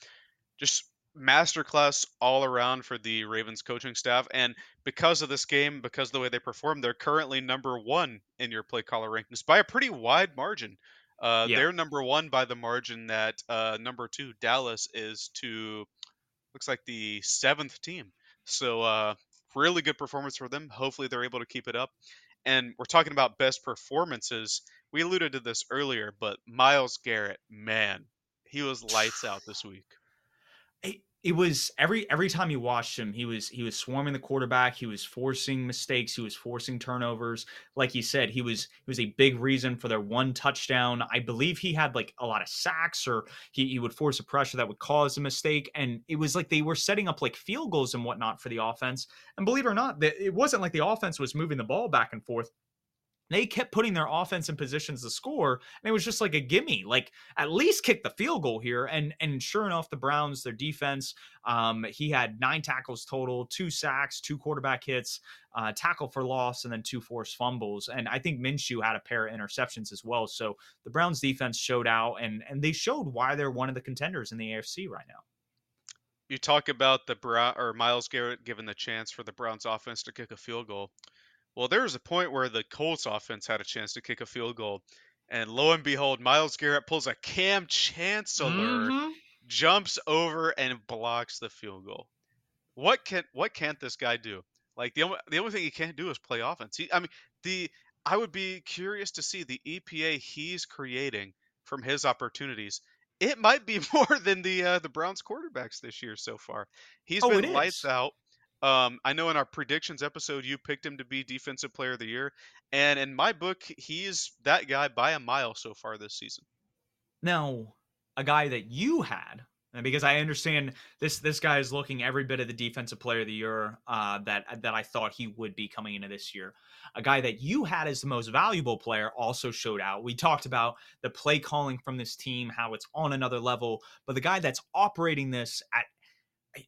Just masterclass all around for the Ravens coaching staff. And because of this game, because of the way they performed, they're currently number one in your play caller rankings by a pretty wide margin. They're number one by the margin that number two, Dallas, is to, looks like the seventh team. So really good performance for them. Hopefully they're able to keep it up. And we're talking about best performances. We alluded to this earlier, but Miles Garrett, man, he was lights out this week. It was every time you watched him, he was swarming the quarterback. He was forcing mistakes. He was forcing turnovers. Like you said, he was a big reason for their one touchdown. I believe he had like a lot of sacks, or he would force a pressure that would cause a mistake. And it was like they were setting up like field goals and whatnot for the offense. And believe it or not, it wasn't like the offense was moving the ball back and forth. They kept putting their offense in positions to score, and it was just like a gimme, like at least kick the field goal here. And sure enough, the Browns, their defense, he had 9 tackles total, 2 sacks, 2 quarterback hits, tackle for loss, and then 2 forced fumbles. And I think Minshew had a pair of interceptions as well. So the Browns defense showed out, and they showed why they're one of the contenders in the AFC right now. You talk about Miles Garrett given the chance for the Browns offense to kick a field goal. Well, there was a point where the Colts offense had a chance to kick a field goal, and lo and behold, Myles Garrett pulls a Cam Chancellor jumps over and blocks the field goal. What can't this guy do? Like the only thing he can't do is play offense. I would be curious to see the EPA he's creating from his opportunities. It might be more than the Browns quarterbacks this year so far. He's been lights out. I know in our predictions episode, you picked him to be defensive player of the year. And in my book, he's that guy by a mile so far this season. Now, a guy that you had, and because I understand this guy is looking every bit of the defensive player of the year that I thought he would be coming into this year. A guy that you had as the most valuable player also showed out. We talked about the play calling from this team, how it's on another level, but the guy that's operating this at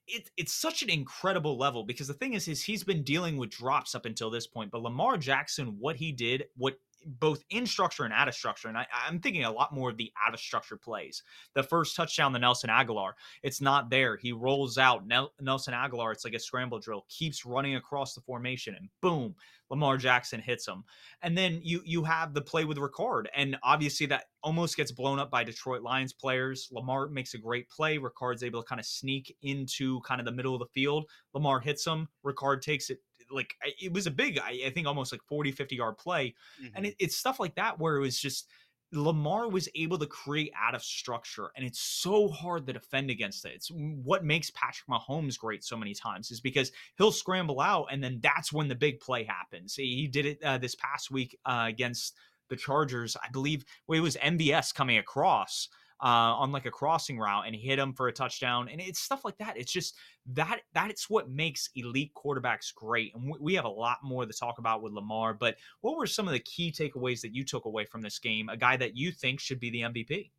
it's such an incredible level, because the thing is he's been dealing with drops up until this point, but Lamar Jackson, what he did, what both in structure and out of structure. And I'm thinking a lot more of the out of structure plays. The first touchdown, the Nelson Aguilar, it's not there. He rolls out Nelson Aguilar. It's like a scramble drill, keeps running across the formation, and boom, Lamar Jackson hits him. And then you have the play with Ricard. And obviously that almost gets blown up by Detroit Lions players. Lamar makes a great play. Ricard's able to kind of sneak into kind of the middle of the field. Lamar hits him. Ricard takes it. Like it was a big, I think almost like 40, 50 yard play. Mm-hmm. And it's stuff like that where it was just Lamar was able to create out of structure. And it's so hard to defend against it. It's what makes Patrick Mahomes great so many times is because he'll scramble out. And then that's when the big play happens. He did it this past week against the Chargers. I believe it was MBS coming across on like a crossing route, and he hit him for a touchdown. And it's stuff like that. It's just that's what makes elite quarterbacks great. And we have a lot more to talk about with Lamar, but what were some of the key takeaways that you took away from this game? A guy that you think should be the MVP?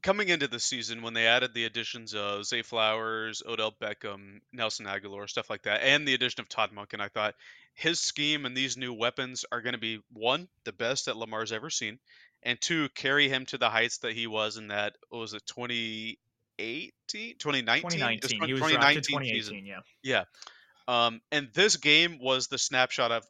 Coming into the season, when they added the additions of Zay Flowers, Odell Beckham, Nelson Aguilar, stuff like that, and the addition of Todd Monken, I thought his scheme and these new weapons are going to be, one, the best that Lamar's ever seen, and two, carry him to the heights that he was in that, 2019 season. Yeah. And this game was the snapshot of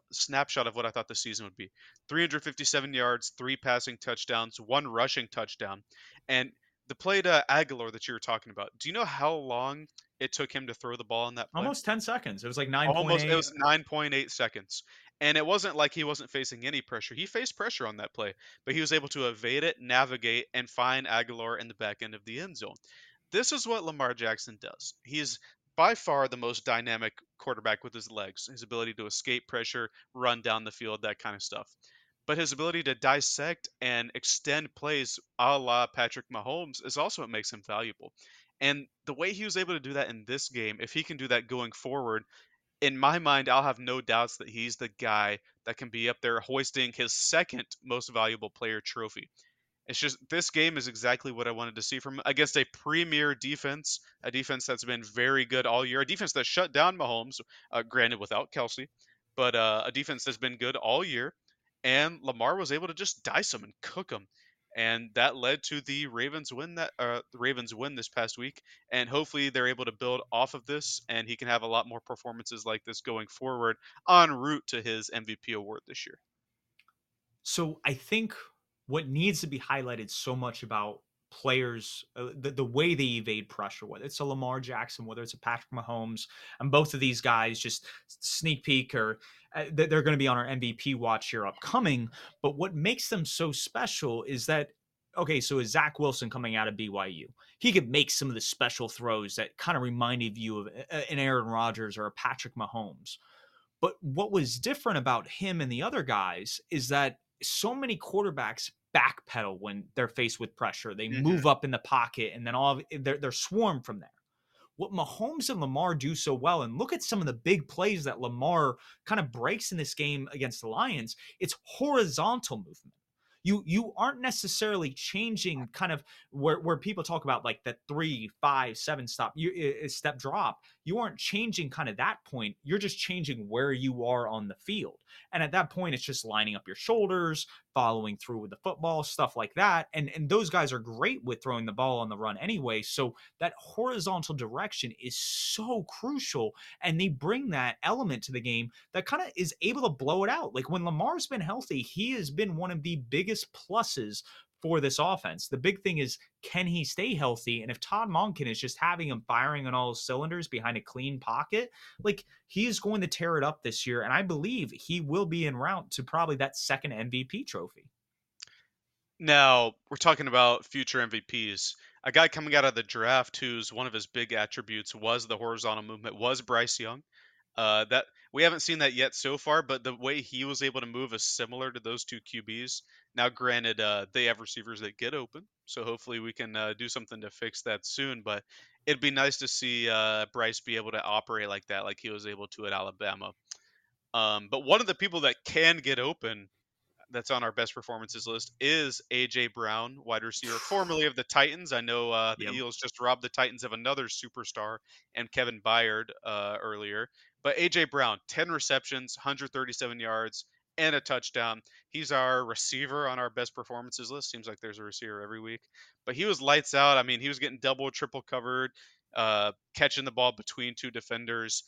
what I thought the season would be. 357 yards, 3 passing touchdowns, 1 rushing touchdown. And the play to Aguilar that you were talking about, do you know how long it took him to throw the ball in that play? Almost 10 seconds. It was like 9.8. It was 9.8 seconds. And it wasn't like he wasn't facing any pressure. He faced pressure on that play, but he was able to evade it, navigate, and find Aguilar in the back end of the end zone. This is what Lamar Jackson does. He is by far the most dynamic quarterback with his legs, his ability to escape pressure, run down the field, that kind of stuff. But his ability to dissect and extend plays a la Patrick Mahomes is also what makes him valuable. And the way he was able to do that in this game, if he can do that going forward, in my mind, I'll have no doubts that he's the guy that can be up there hoisting his second most valuable player trophy. It's just this game is exactly what I wanted to see from against a premier defense, a defense that's been very good all year, a defense that shut down Mahomes, granted without Kelsey, but a defense that's been good all year. And Lamar was able to just dice them and cook them. And that led to the Ravens win this past week. And hopefully they're able to build off of this, and he can have a lot more performances like this going forward en route to his MVP award this year. So I think what needs to be highlighted so much about players, the way they evade pressure, whether it's a Lamar Jackson, whether it's a Patrick Mahomes, and both of these guys, just sneak peek, or they're going to be on our MVP watch here upcoming. But what makes them so special is that, okay, so is Zach Wilson coming out of BYU? He could make some of the special throws that kind of reminded you of an Aaron Rodgers or a Patrick Mahomes. But what was different about him and the other guys is that so many quarterbacks backpedal when they're faced with pressure. They move up in the pocket, and then they're swarmed from there. What Mahomes and Lamar do so well, and look at some of the big plays that Lamar kind of breaks in this game against the Lions, it's horizontal movement. You aren't necessarily changing kind of where people talk about like that 3, 5, 7 step drop. You aren't changing kind of that point. You're just changing where you are on the field. And at that point, it's just lining up your shoulders, following through with the football, stuff like that. And those guys are great with throwing the ball on the run anyway. So that horizontal direction is so crucial. And they bring that element to the game that kind of is able to blow it out. Like when Lamar's been healthy, he has been one of the biggest pluses for this offense. The big thing is, can he stay healthy? And if Todd Monken is just having him firing on all cylinders behind a clean pocket, like, he is going to tear it up this year. And I believe he will be en route to probably that second MVP trophy. Now, we're talking about future MVPs. A guy coming out of the draft who's one of his big attributes was the horizontal movement, was Bryce Young. That we haven't seen that yet so far, but the way he was able to move is similar to those two QBs. Now, granted, they have receivers that get open, so hopefully we can do something to fix that soon. But it'd be nice to see Bryce be able to operate like that, like he was able to at Alabama. But one of the people that can get open that's on our best performances list is A.J. Brown, wide receiver, formerly of the Titans. I know the Eagles just robbed the Titans of another superstar and Kevin Byard earlier. But A.J. Brown, 10 receptions, 137 yards, and a touchdown. He's our receiver on our best performances list. Seems like there's a receiver every week. But he was lights out. I mean, he was getting double, triple covered, catching the ball between two defenders.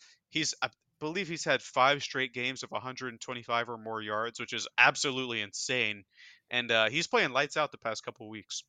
I believe he's had 5 straight games of 125 or more yards, which is absolutely insane. And he's playing lights out the past couple of weeks.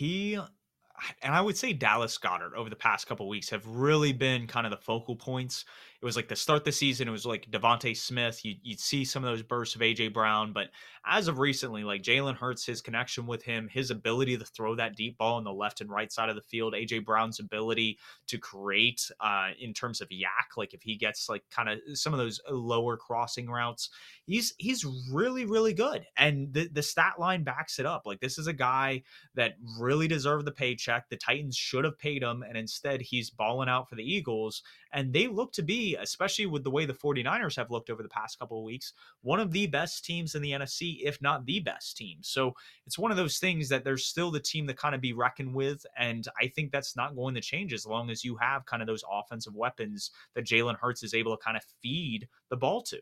And I would say Dallas Goedert over the past couple of weeks have really been kind of the focal points. It was like the start of the season, it was like Devontae Smith. You'd see some of those bursts of A.J. Brown. But as of recently, like Jalen Hurts, his connection with him, his ability to throw that deep ball on the left and right side of the field, A.J. Brown's ability to create in terms of yak, like if he gets like kind of some of those lower crossing routes, he's really, really good. And the stat line backs it up. Like, this is a guy that really deserved the paycheck. The Titans should have paid him, and instead he's balling out for the Eagles, and they look to be, especially with the way the 49ers have looked over the past couple of weeks, one of the best teams in the NFC, if not the best team. So it's one of those things that there's still the team to kind of be reckoned with, and I think that's not going to change as long as you have kind of those offensive weapons that Jalen Hurts is able to kind of feed the ball to.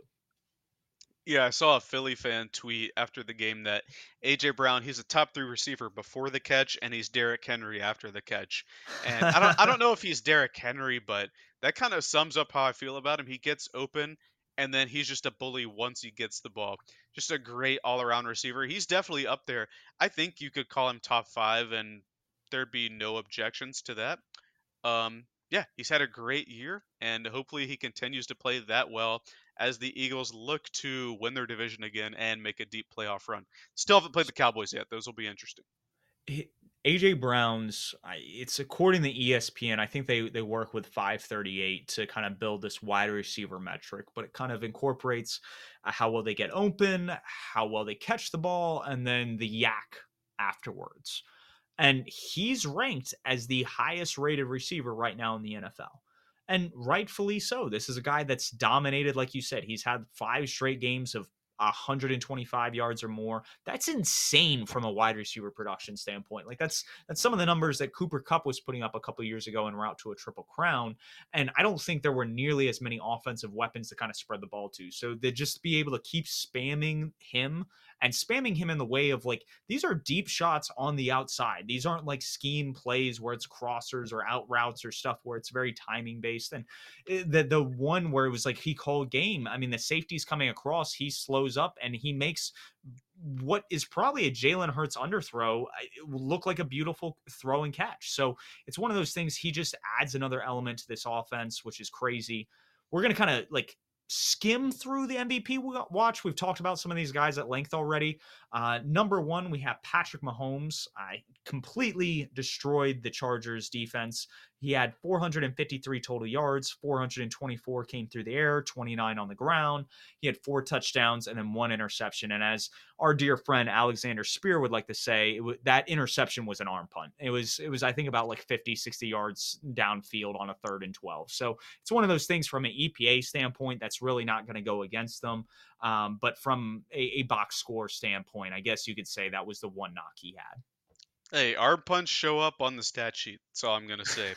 Yeah, I saw a Philly fan tweet after the game that A.J. Brown, he's a top 3 receiver before the catch, and he's Derrick Henry after the catch. And I don't know if he's Derrick Henry, but that kind of sums up how I feel about him. He gets open, and then he's just a bully once he gets the ball. Just a great all-around receiver. He's definitely up there. I think you could call him top 5, and there'd be no objections to that. Yeah, he's had a great year, and hopefully he continues to play that well as the Eagles look to win their division again and make a deep playoff run. Still haven't played the Cowboys yet. Those will be interesting. A.J. Brown's, it's according to ESPN, I think they work with 538 to kind of build this wide receiver metric, but it kind of incorporates how well they get open, how well they catch the ball, and then the yak afterwards. And he's ranked as the highest rated receiver right now in the NFL. And rightfully so. This is a guy that's dominated, like you said. He's had 5 straight games of 125 yards or more. That's insane from a wide receiver production standpoint. Like, that's some of the numbers that Cooper Kupp was putting up a couple of years ago en route to a Triple Crown. And I don't think there were nearly as many offensive weapons to kind of spread the ball to. So they just be able to keep spamming him. And spamming him in the way of, like, these are deep shots on the outside. These aren't like scheme plays where it's crossers or out routes or stuff where it's very timing based. And the one where it was like he called game, I mean, the safety's coming across, he slows up, and he makes what is probably a Jalen Hurts underthrow look like a beautiful throw and catch. So it's one of those things. He just adds another element to this offense, which is crazy. We're going to kind of like skim through the MVP watch. We've talked about some of these guys at length already. Number 1, we have Patrick Mahomes. I completely destroyed the Chargers defense. He had 453 total yards, 424 came through the air, 29 on the ground. He had 4 touchdowns and then 1 interception. And as our dear friend Alexander Spear would like to say, that interception was an arm punt. It was I think about like 50, 60 yards downfield on a 3rd and 12. So it's one of those things from an EPA standpoint that's really not going to go against them. But from a box score standpoint, I guess you could say that was the one knock he had. Hey, our punts show up on the stat sheet. That's all I'm going to say.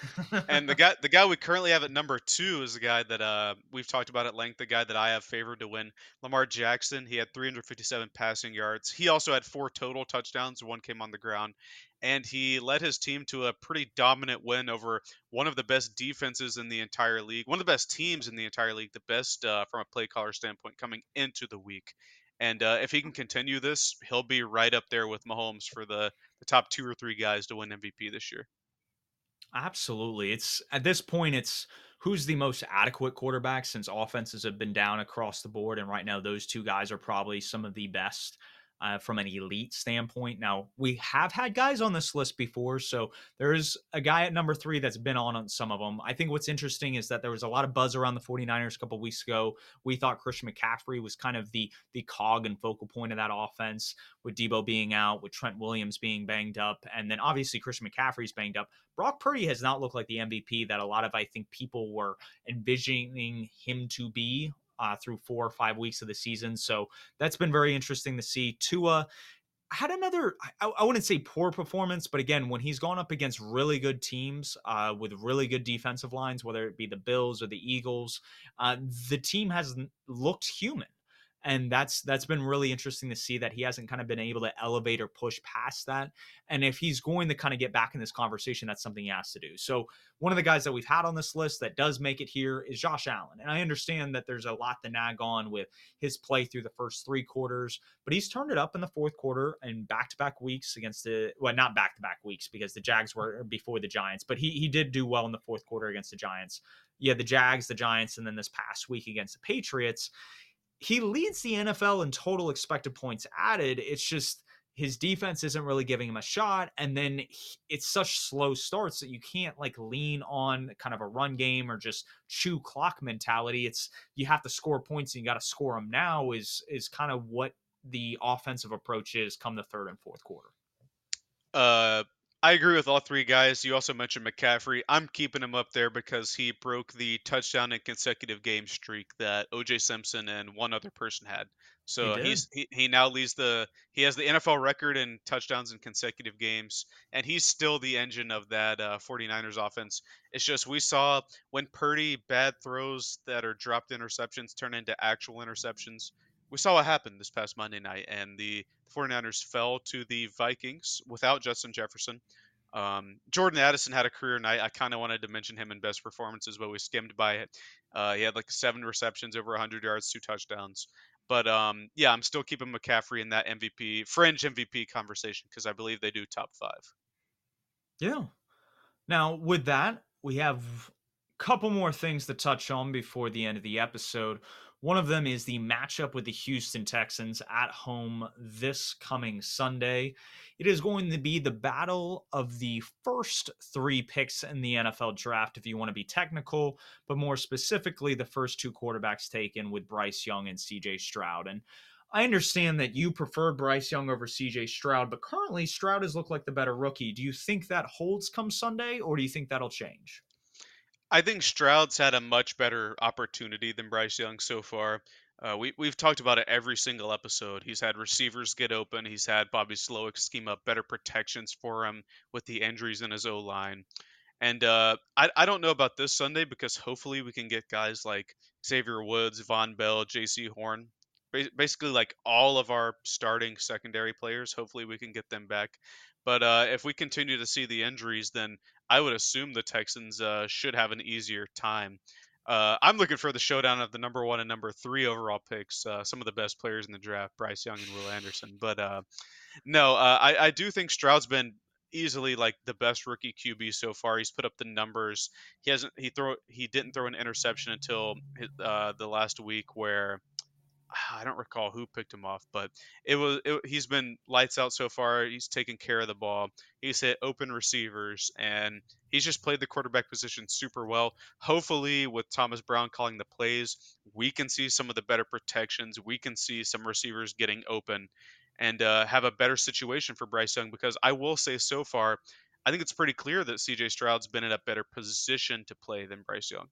And the guy we currently have at number 2 is the guy that we've talked about at length, the guy that I have favored to win, Lamar Jackson. He had 357 passing yards. He also had 4 total touchdowns. 1 came on the ground. And he led his team to a pretty dominant win over one of the best defenses in the entire league, one of the best teams in the entire league, the best from a play caller standpoint coming into the week. And if he can continue this, he'll be right up there with Mahomes for the top two or three guys to win MVP this year. Absolutely. It's at this point, it's who's the most adequate quarterback, since offenses have been down across the board. And right now, those two guys are probably some of the best from an elite standpoint. Now, we have had guys on this list before, so there is a guy at number three that's been on some of them. I think what's interesting is that there was a lot of buzz around the 49ers a couple of weeks ago. We thought Christian McCaffrey was kind of the cog and focal point of that offense, with Debo being out, with Trent Williams being banged up, and then obviously Christian McCaffrey's banged up. Brock Purdy has not looked like the MVP that a lot of, I think, people were envisioning him to be through 4 or 5 weeks of the season. So that's been very interesting to see. Tua had another, I wouldn't say poor performance, but again, when he's gone up against really good teams with really good defensive lines, whether it be the Bills or the Eagles, the team has looked human. And that's been really interesting to see, that he hasn't kind of been able to elevate or push past that. And if he's going to kind of get back in this conversation, that's something he has to do. So one of the guys that we've had on this list that does make it here is Josh Allen. And I understand that there's a lot to nag on with his play through the first three quarters, but he's turned it up in the fourth quarter and back-to-back weeks against the, well, not back-to-back weeks because the Jags were before the Giants, but he did do well in the fourth quarter against the Giants. Yeah, the Jags, the Giants, and then this past week against the Patriots. He leads the NFL in total expected points added. It's just his defense isn't really giving him a shot. And then it's such slow starts that you can't like lean on kind of a run game or just chew clock mentality. It's you have to score points and you got to score them now is kind of what the offensive approach is come the third and fourth quarter. I agree with all three guys. You also mentioned McCaffrey. I'm keeping him up there because he broke the touchdown and consecutive game streak that O.J. Simpson and one other person had. So he now leads he has the NFL record in touchdowns in consecutive games, and he's still the engine of that 49ers offense. It's just we saw when Purdy bad throws that are dropped interceptions turn into actual interceptions. We saw what happened this past Monday night, and the 49ers fell to the Vikings without Justin Jefferson. Jordan Addison had a career night. I kind of wanted to mention him in best performances, but we skimmed by it. He had like 7 receptions, over 100 yards, 2 touchdowns. But I'm still keeping McCaffrey in that MVP, fringe MVP conversation because I believe they do top 5. Yeah. Now, with that, we have a couple more things to touch on before the end of the episode. One of them is the matchup with the Houston Texans at home this coming Sunday. It is going to be the battle of the first 3 picks in the NFL draft, if you want to be technical, but more specifically, the first 2 quarterbacks taken with Bryce Young and C.J. Stroud. And I understand that you preferred Bryce Young over C.J. Stroud, but currently Stroud has looked like the better rookie. Do you think that holds come Sunday, or do you think that'll change? I think Stroud's had a much better opportunity than Bryce Young so far. We've talked about it every single episode. He's had receivers get open. He's had Bobby Slowick scheme up better protections for him with the injuries in his O-line. And I don't know about this Sunday because hopefully we can get guys like Xavier Woods, Von Bell, JC Horn, basically like all of our starting secondary players. Hopefully we can get them back. But if we continue to see the injuries, then I would assume the Texans should have an easier time. I'm looking for the showdown of the number 1 and number 3 overall picks, some of the best players in the draft, Bryce Young and Will Anderson. But I do think Stroud's been easily like the best rookie QB so far. He's put up the numbers. He didn't throw an interception until the last week where I don't recall who picked him off, but he's been lights out so far. He's taken care of the ball. He's hit open receivers, and he's just played the quarterback position super well. Hopefully, with Thomas Brown calling the plays, we can see some of the better protections. We can see some receivers getting open and have a better situation for Bryce Young, because I will say so far, I think it's pretty clear that C.J. Stroud's been in a better position to play than Bryce Young.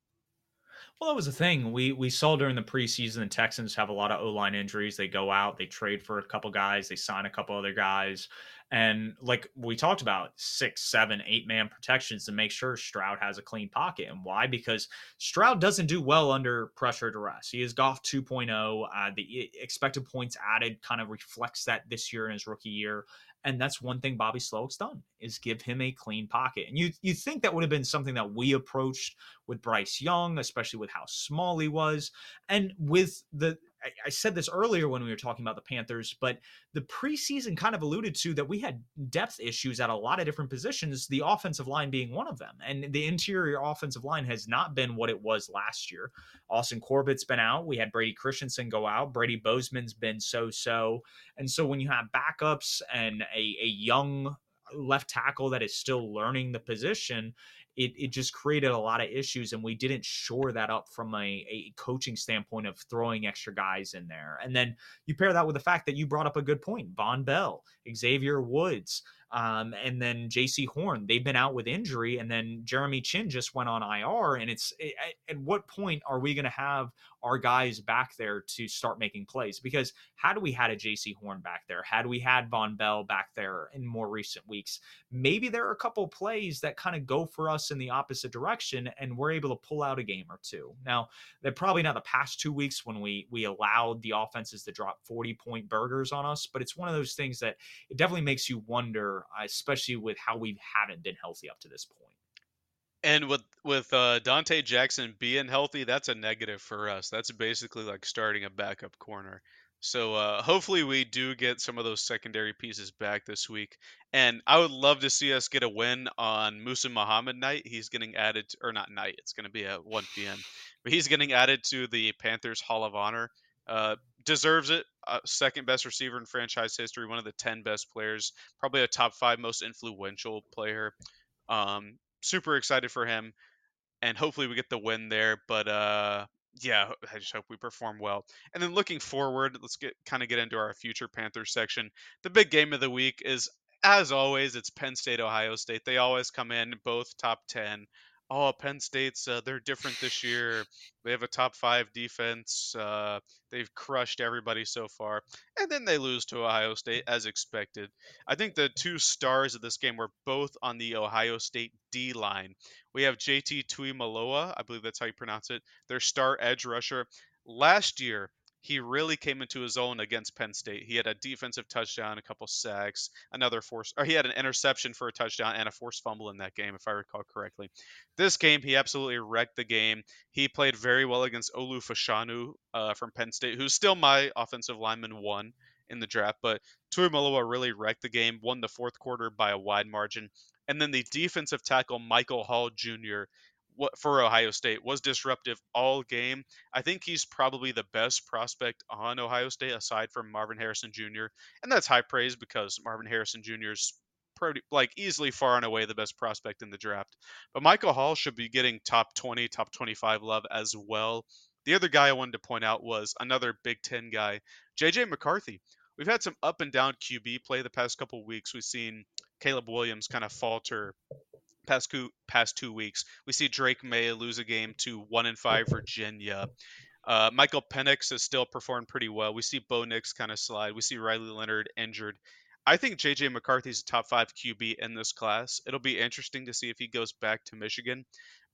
Well, that was the thing we saw during the preseason. The Texans have a lot of O-line injuries. They go out, they trade for a couple guys, they sign a couple other guys. And like we talked about, 6, 7, 8 man protections to make sure Stroud has a clean pocket. And why? Because Stroud doesn't do well under pressure duress. He is Goff 2.0. The expected points added kind of reflects that this year in his rookie year. And that's one thing Bobby Slowick's done, is give him a clean pocket. And you think that would have been something that we approached with Bryce Young, especially with how small he was. And with the I said this earlier when we were talking about the Panthers, but the preseason kind of alluded to that we had depth issues at a lot of different positions, the offensive line being one of them. And the interior offensive line has not been what it was last year. Austin Corbett's been out. We had Brady Christensen go out. Brady Bozeman's been so-so. And so when you have backups and a young left tackle that is still learning the position, it just created a lot of issues, and we didn't shore that up from a coaching standpoint of throwing extra guys in there. And then you pair that with the fact that you brought up a good point, Von Bell, Xavier Woods, and then JC Horn, they've been out with injury, and then Jeremy Chinn just went on IR. And at what point are we going to have our guys back there to start making plays? Because had we had a JC Horn back there, had we had Von Bell back there in more recent weeks, maybe there are a couple of plays that kind of go for us in the opposite direction, and we're able to pull out a game or two. Now, they're probably not the past 2 weeks when we allowed the offenses to drop 40-point burgers on us, but it's one of those things that it definitely makes you wonder, especially with how we haven't been healthy up to this point. And with Dante Jackson being healthy, that's a negative for us. That's basically like starting a backup corner. So hopefully we do get some of those secondary pieces back this week. And I would love to see us get a win on Musa Muhammad night. He's getting added, or not night, it's going to be at 1 p.m. But he's getting added to the Panthers Hall of Honor. Deserves it. Second best receiver in franchise history, one of the 10 best players, probably a top 5 most influential player. Super excited for him, and hopefully we get the win there. But yeah, I just hope we perform well. And then looking forward, let's get into our future Panthers section. The big game of the week is, as always, it's Penn State, Ohio State. They always come in both top 10. Oh, Penn State's, they're different this year. They have a top 5 defense. They've crushed everybody so far. And then they lose to Ohio State as expected. I think the two stars of this game were both on the Ohio State D-line. We have JT Tuimaloa, I believe that's how you pronounce it, their star edge rusher. Last year, he really came into his own against Penn State. He had a defensive touchdown, a couple sacks, he had an interception for a touchdown and a forced fumble in that game, if I recall correctly. This game, he absolutely wrecked the game. He played very well against Olu from Penn State, who's still my offensive lineman one in the draft. But Tuimaloa really wrecked the game, won the fourth quarter by a wide margin. And then the defensive tackle, Michael Hall Jr., for Ohio State, was disruptive all game. I think he's probably the best prospect on Ohio State aside from Marvin Harrison Jr. And that's high praise because Marvin Harrison Jr. is pretty, easily far and away the best prospect in the draft. But Michael Hall should be getting top 20, top 25 love as well. The other guy I wanted to point out was another Big Ten guy, J.J. McCarthy. We've had some up and down QB play the past couple weeks. We've seen Caleb Williams kind of falter past 2 weeks. We see Drake May lose a game to 1-5 Virginia. Michael Penix has still performed pretty well. We see Bo Nix kind of slide. We see Riley Leonard injured. I think J.J. McCarthy's a top 5 QB in this class. It'll be interesting to see if he goes back to Michigan.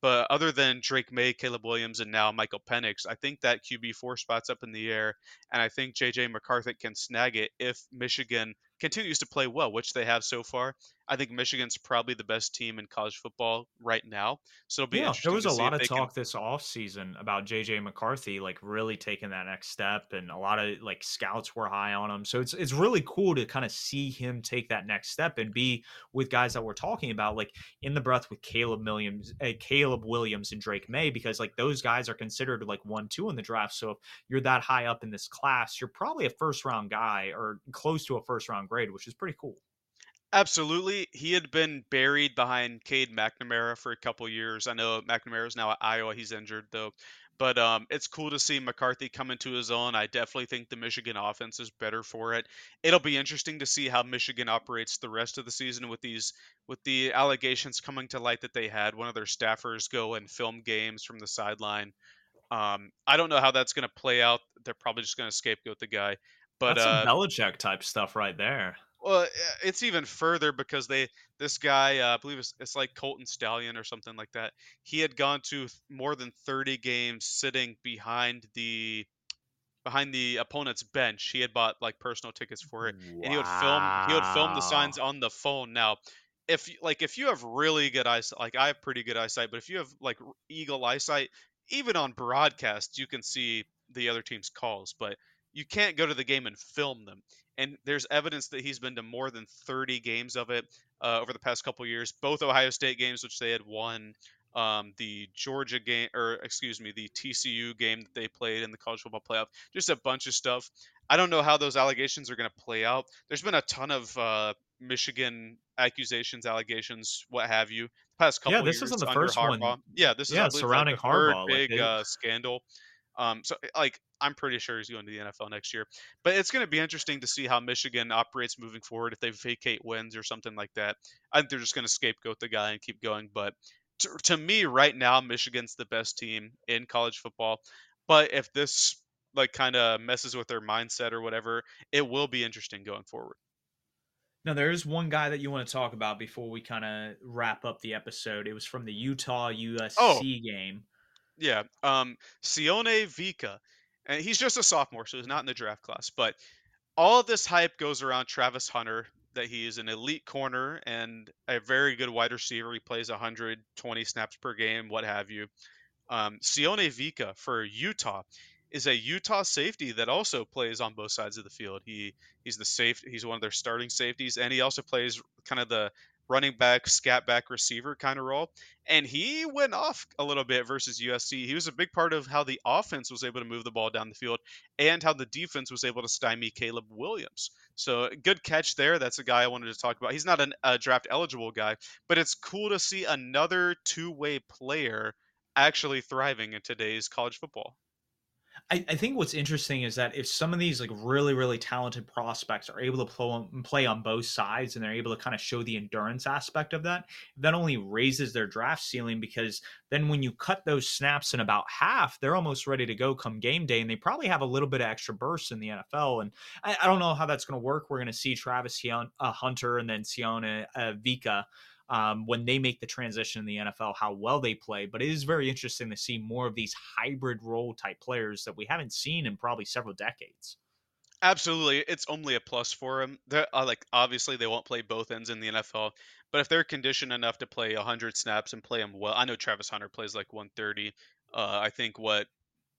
But other than Drake May, Caleb Williams, and now Michael Penix, I think that QB4 spot's up in the air, and I think J.J. McCarthy can snag it if Michigan continues to play well, which they have so far. I think Michigan's probably the best team in college football right now. So it'll be interesting. There was a lot of talk this offseason about J.J. McCarthy, really taking that next step, and a lot of scouts were high on him. So it's really cool to kind of see him take that next step and be with guys that we're talking about, in the breath with Caleb Williams and Drake May, because those guys are considered 1-2 in the draft. So if you're that high up in this class, you're probably a first round guy or close to a first round grade, which is pretty cool. Absolutely. He had been buried behind Cade McNamara for a couple years. I know McNamara is now at Iowa. He's injured though, but it's cool to see McCarthy come into his own. I definitely think the Michigan offense is better for it. It'll be interesting to see how Michigan operates the rest of the season with the allegations coming to light that they had one of their staffers go and film games from the sideline. I don't know how that's going to play out. They're probably just going to scapegoat the guy, but that's some Belichick type stuff right there. Well, it's even further because this guy, I believe it's Colton Stallion or something like that. He had gone to more than 30 games sitting behind the opponent's bench. He had bought personal tickets for it, wow. And he would film the signs on the phone. Now, if you have really good eyesight, I have pretty good eyesight, but if you have eagle eyesight, even on broadcast, you can see the other team's calls, but you can't go to the game and film them. And there's evidence that he's been to more than 30 games of it over the past couple years, both Ohio State games, which they had won, the Georgia game, or excuse me, the TCU game that they played in the college football playoff, just a bunch of stuff. I don't know how those allegations are going to play out. There's been a ton of Michigan allegations, what have you, the past couple years. Yeah, this isn't the first Harbaugh. One. Yeah, this is surrounding like Harbaugh. Big scandal. So, like, I'm pretty sure he's going to the NFL next year. But it's going to be interesting to see how Michigan operates moving forward if they vacate wins or something like that. I think they're just going to scapegoat the guy and keep going. But to me, right now, Michigan's the best team in college football. But if this, like, kind of messes with their mindset or whatever, it will be interesting going forward. Now, there is one guy that you want to talk about before we kind of wrap up the episode. It was from the Utah-USC game. Yeah, Sione Vika, and he's just a sophomore, so he's not in the draft class. But all this hype goes around Travis Hunter, that he is an elite corner and a very good wide receiver. He plays 120 snaps per game, what have you. Sione Vika for Utah is a Utah safety that also plays on both sides of the field. He's the safety. He's one of their starting safeties, and he also plays kind of the running back, scat back, receiver kind of role. And he went off a little bit versus USC. He was a big part of how the offense was able to move the ball down the field and how the defense was able to stymie Caleb Williams. So good catch there. That's a guy I wanted to talk about. He's not a draft eligible guy, but it's cool to see another two-way player actually thriving in today's college football. I think what's interesting is that if some of these like really, really talented prospects are able to play on both sides and they're able to kind of show the endurance aspect of that, that only raises their draft ceiling, because then when you cut those snaps in about half, they're almost ready to go come game day, and they probably have a little bit of extra bursts in the NFL. And I don't know how that's going to work. We're going to see Travis Hunter and then Sione Vika when they make the transition in the NFL, how well they play. But it is very interesting to see more of these hybrid role type players that we haven't seen in probably several decades. Absolutely. It's only a plus for them. They're, like, obviously they won't play both ends in the NFL, but if they're conditioned enough to play 100 snaps and play them well, I know Travis Hunter plays like 130. I think what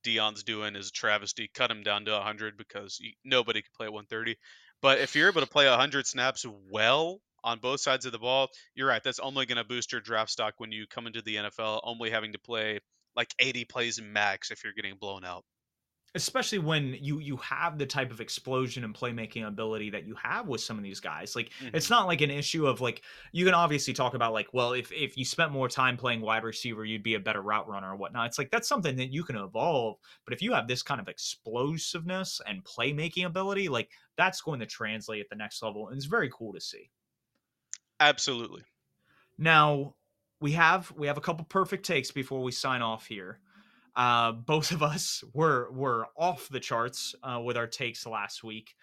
Dion's doing is a travesty. Cut him down to 100 because nobody can play at 130. But if you're able to play 100 snaps well, on both sides of the ball, you're right. That's only going to boost your draft stock when you come into the NFL, only having to play like 80 plays max if you're getting blown out. Especially when you have the type of explosion and playmaking ability that you have with some of these guys. Like, it's not like an issue of like, you can obviously talk about like, well, if you spent more time playing wide receiver, you'd be a better route runner or whatnot. It's like, that's something that you can evolve. But if you have this kind of explosiveness and playmaking ability, like that's going to translate at the next level. And it's very cool to see. Absolutely. Now we have a couple Purrfect takes before we sign off here. Both of us were off the charts with our takes last week.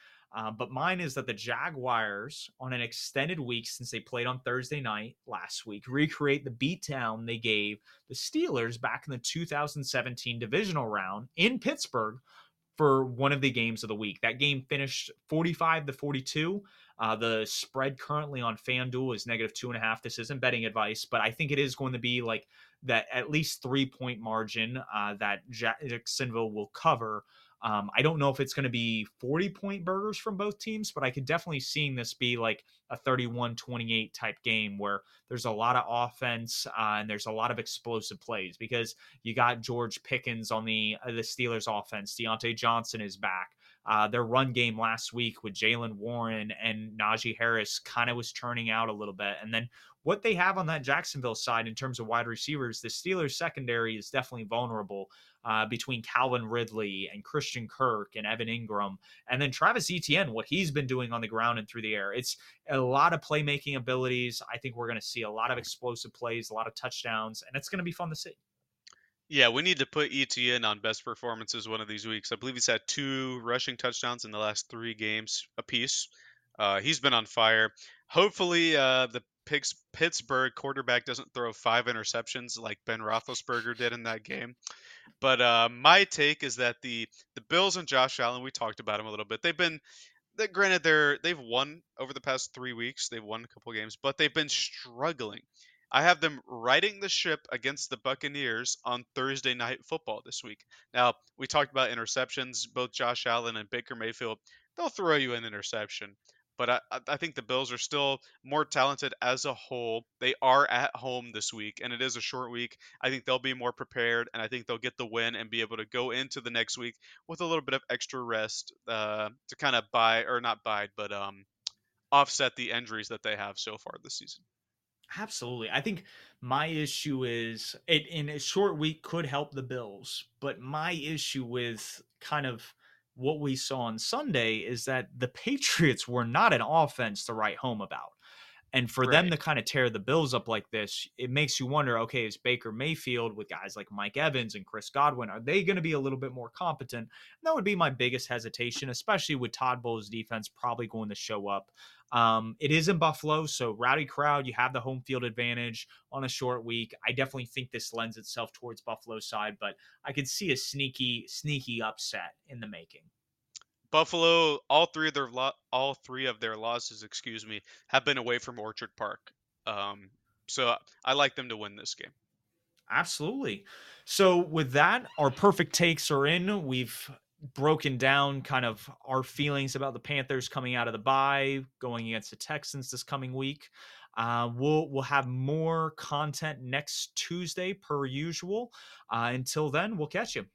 But mine is that the Jaguars, on an extended week since they played on Thursday night last week, recreate the beatdown they gave the Steelers back in the 2017 divisional round in Pittsburgh for one of the games of the week. That game finished 45-42. The spread currently on FanDuel is -2.5. This isn't betting advice, but I think it is going to be like that at least 3-point margin that Jacksonville will cover. I don't know if it's going to be 40-point burgers from both teams, but I could definitely see this be like a 31-28 type game where there's a lot of offense and there's a lot of explosive plays, because you got George Pickens on the Steelers offense. Dante Johnson is back. Their run game last week with Jalen Warren and Najee Harris kind of was turning out a little bit. And then what they have on that Jacksonville side in terms of wide receivers, the Steelers secondary is definitely vulnerable between Calvin Ridley and Christian Kirk and Evan Ingram. And then Travis Etienne, what he's been doing on the ground and through the air. It's a lot of playmaking abilities. I think we're going to see a lot of explosive plays, a lot of touchdowns, and it's going to be fun to see. Yeah, we need to put Etienne on best performances one of these weeks. I believe he's had 2 rushing touchdowns in the last 3 games apiece. He's been on fire. Hopefully, the Pittsburgh quarterback doesn't throw 5 interceptions like Ben Roethlisberger did in that game. But my take is that the Bills and Josh Allen, we talked about him a little bit. They've won over the past 3 weeks. They've won a couple games, but they've been struggling. I have them riding the ship against the Buccaneers on Thursday Night Football this week. Now, we talked about interceptions. Both Josh Allen and Baker Mayfield, they'll throw you an interception. But I think the Bills are still more talented as a whole. They are at home this week, and it is a short week. I think they'll be more prepared, and I think they'll get the win and be able to go into the next week with a little bit of extra rest to kind of offset the injuries that they have so far this season. Absolutely. I think my issue is it in a short week could help the Bills, but my issue with kind of what we saw on Sunday is that the Patriots were not an offense to write home about. And for them to kind of tear the Bills up like this, it makes you wonder, okay, is Baker Mayfield with guys like Mike Evans and Chris Godwin, are they going to be a little bit more competent? And that would be my biggest hesitation, especially with Todd Bowles' defense probably going to show up. It is in Buffalo, so rowdy crowd, you have the home field advantage on a short week. I definitely think this lends itself towards Buffalo's side, but I could see a sneaky upset in the making. Buffalo, all three of their losses, have been away from Orchard Park. So I like them to win this game. Absolutely. So with that, our Purrfect Takes are in. We've broken down kind of our feelings about the Panthers coming out of the bye, going against the Texans this coming week. We'll have more content next Tuesday per usual. Until then, we'll catch you.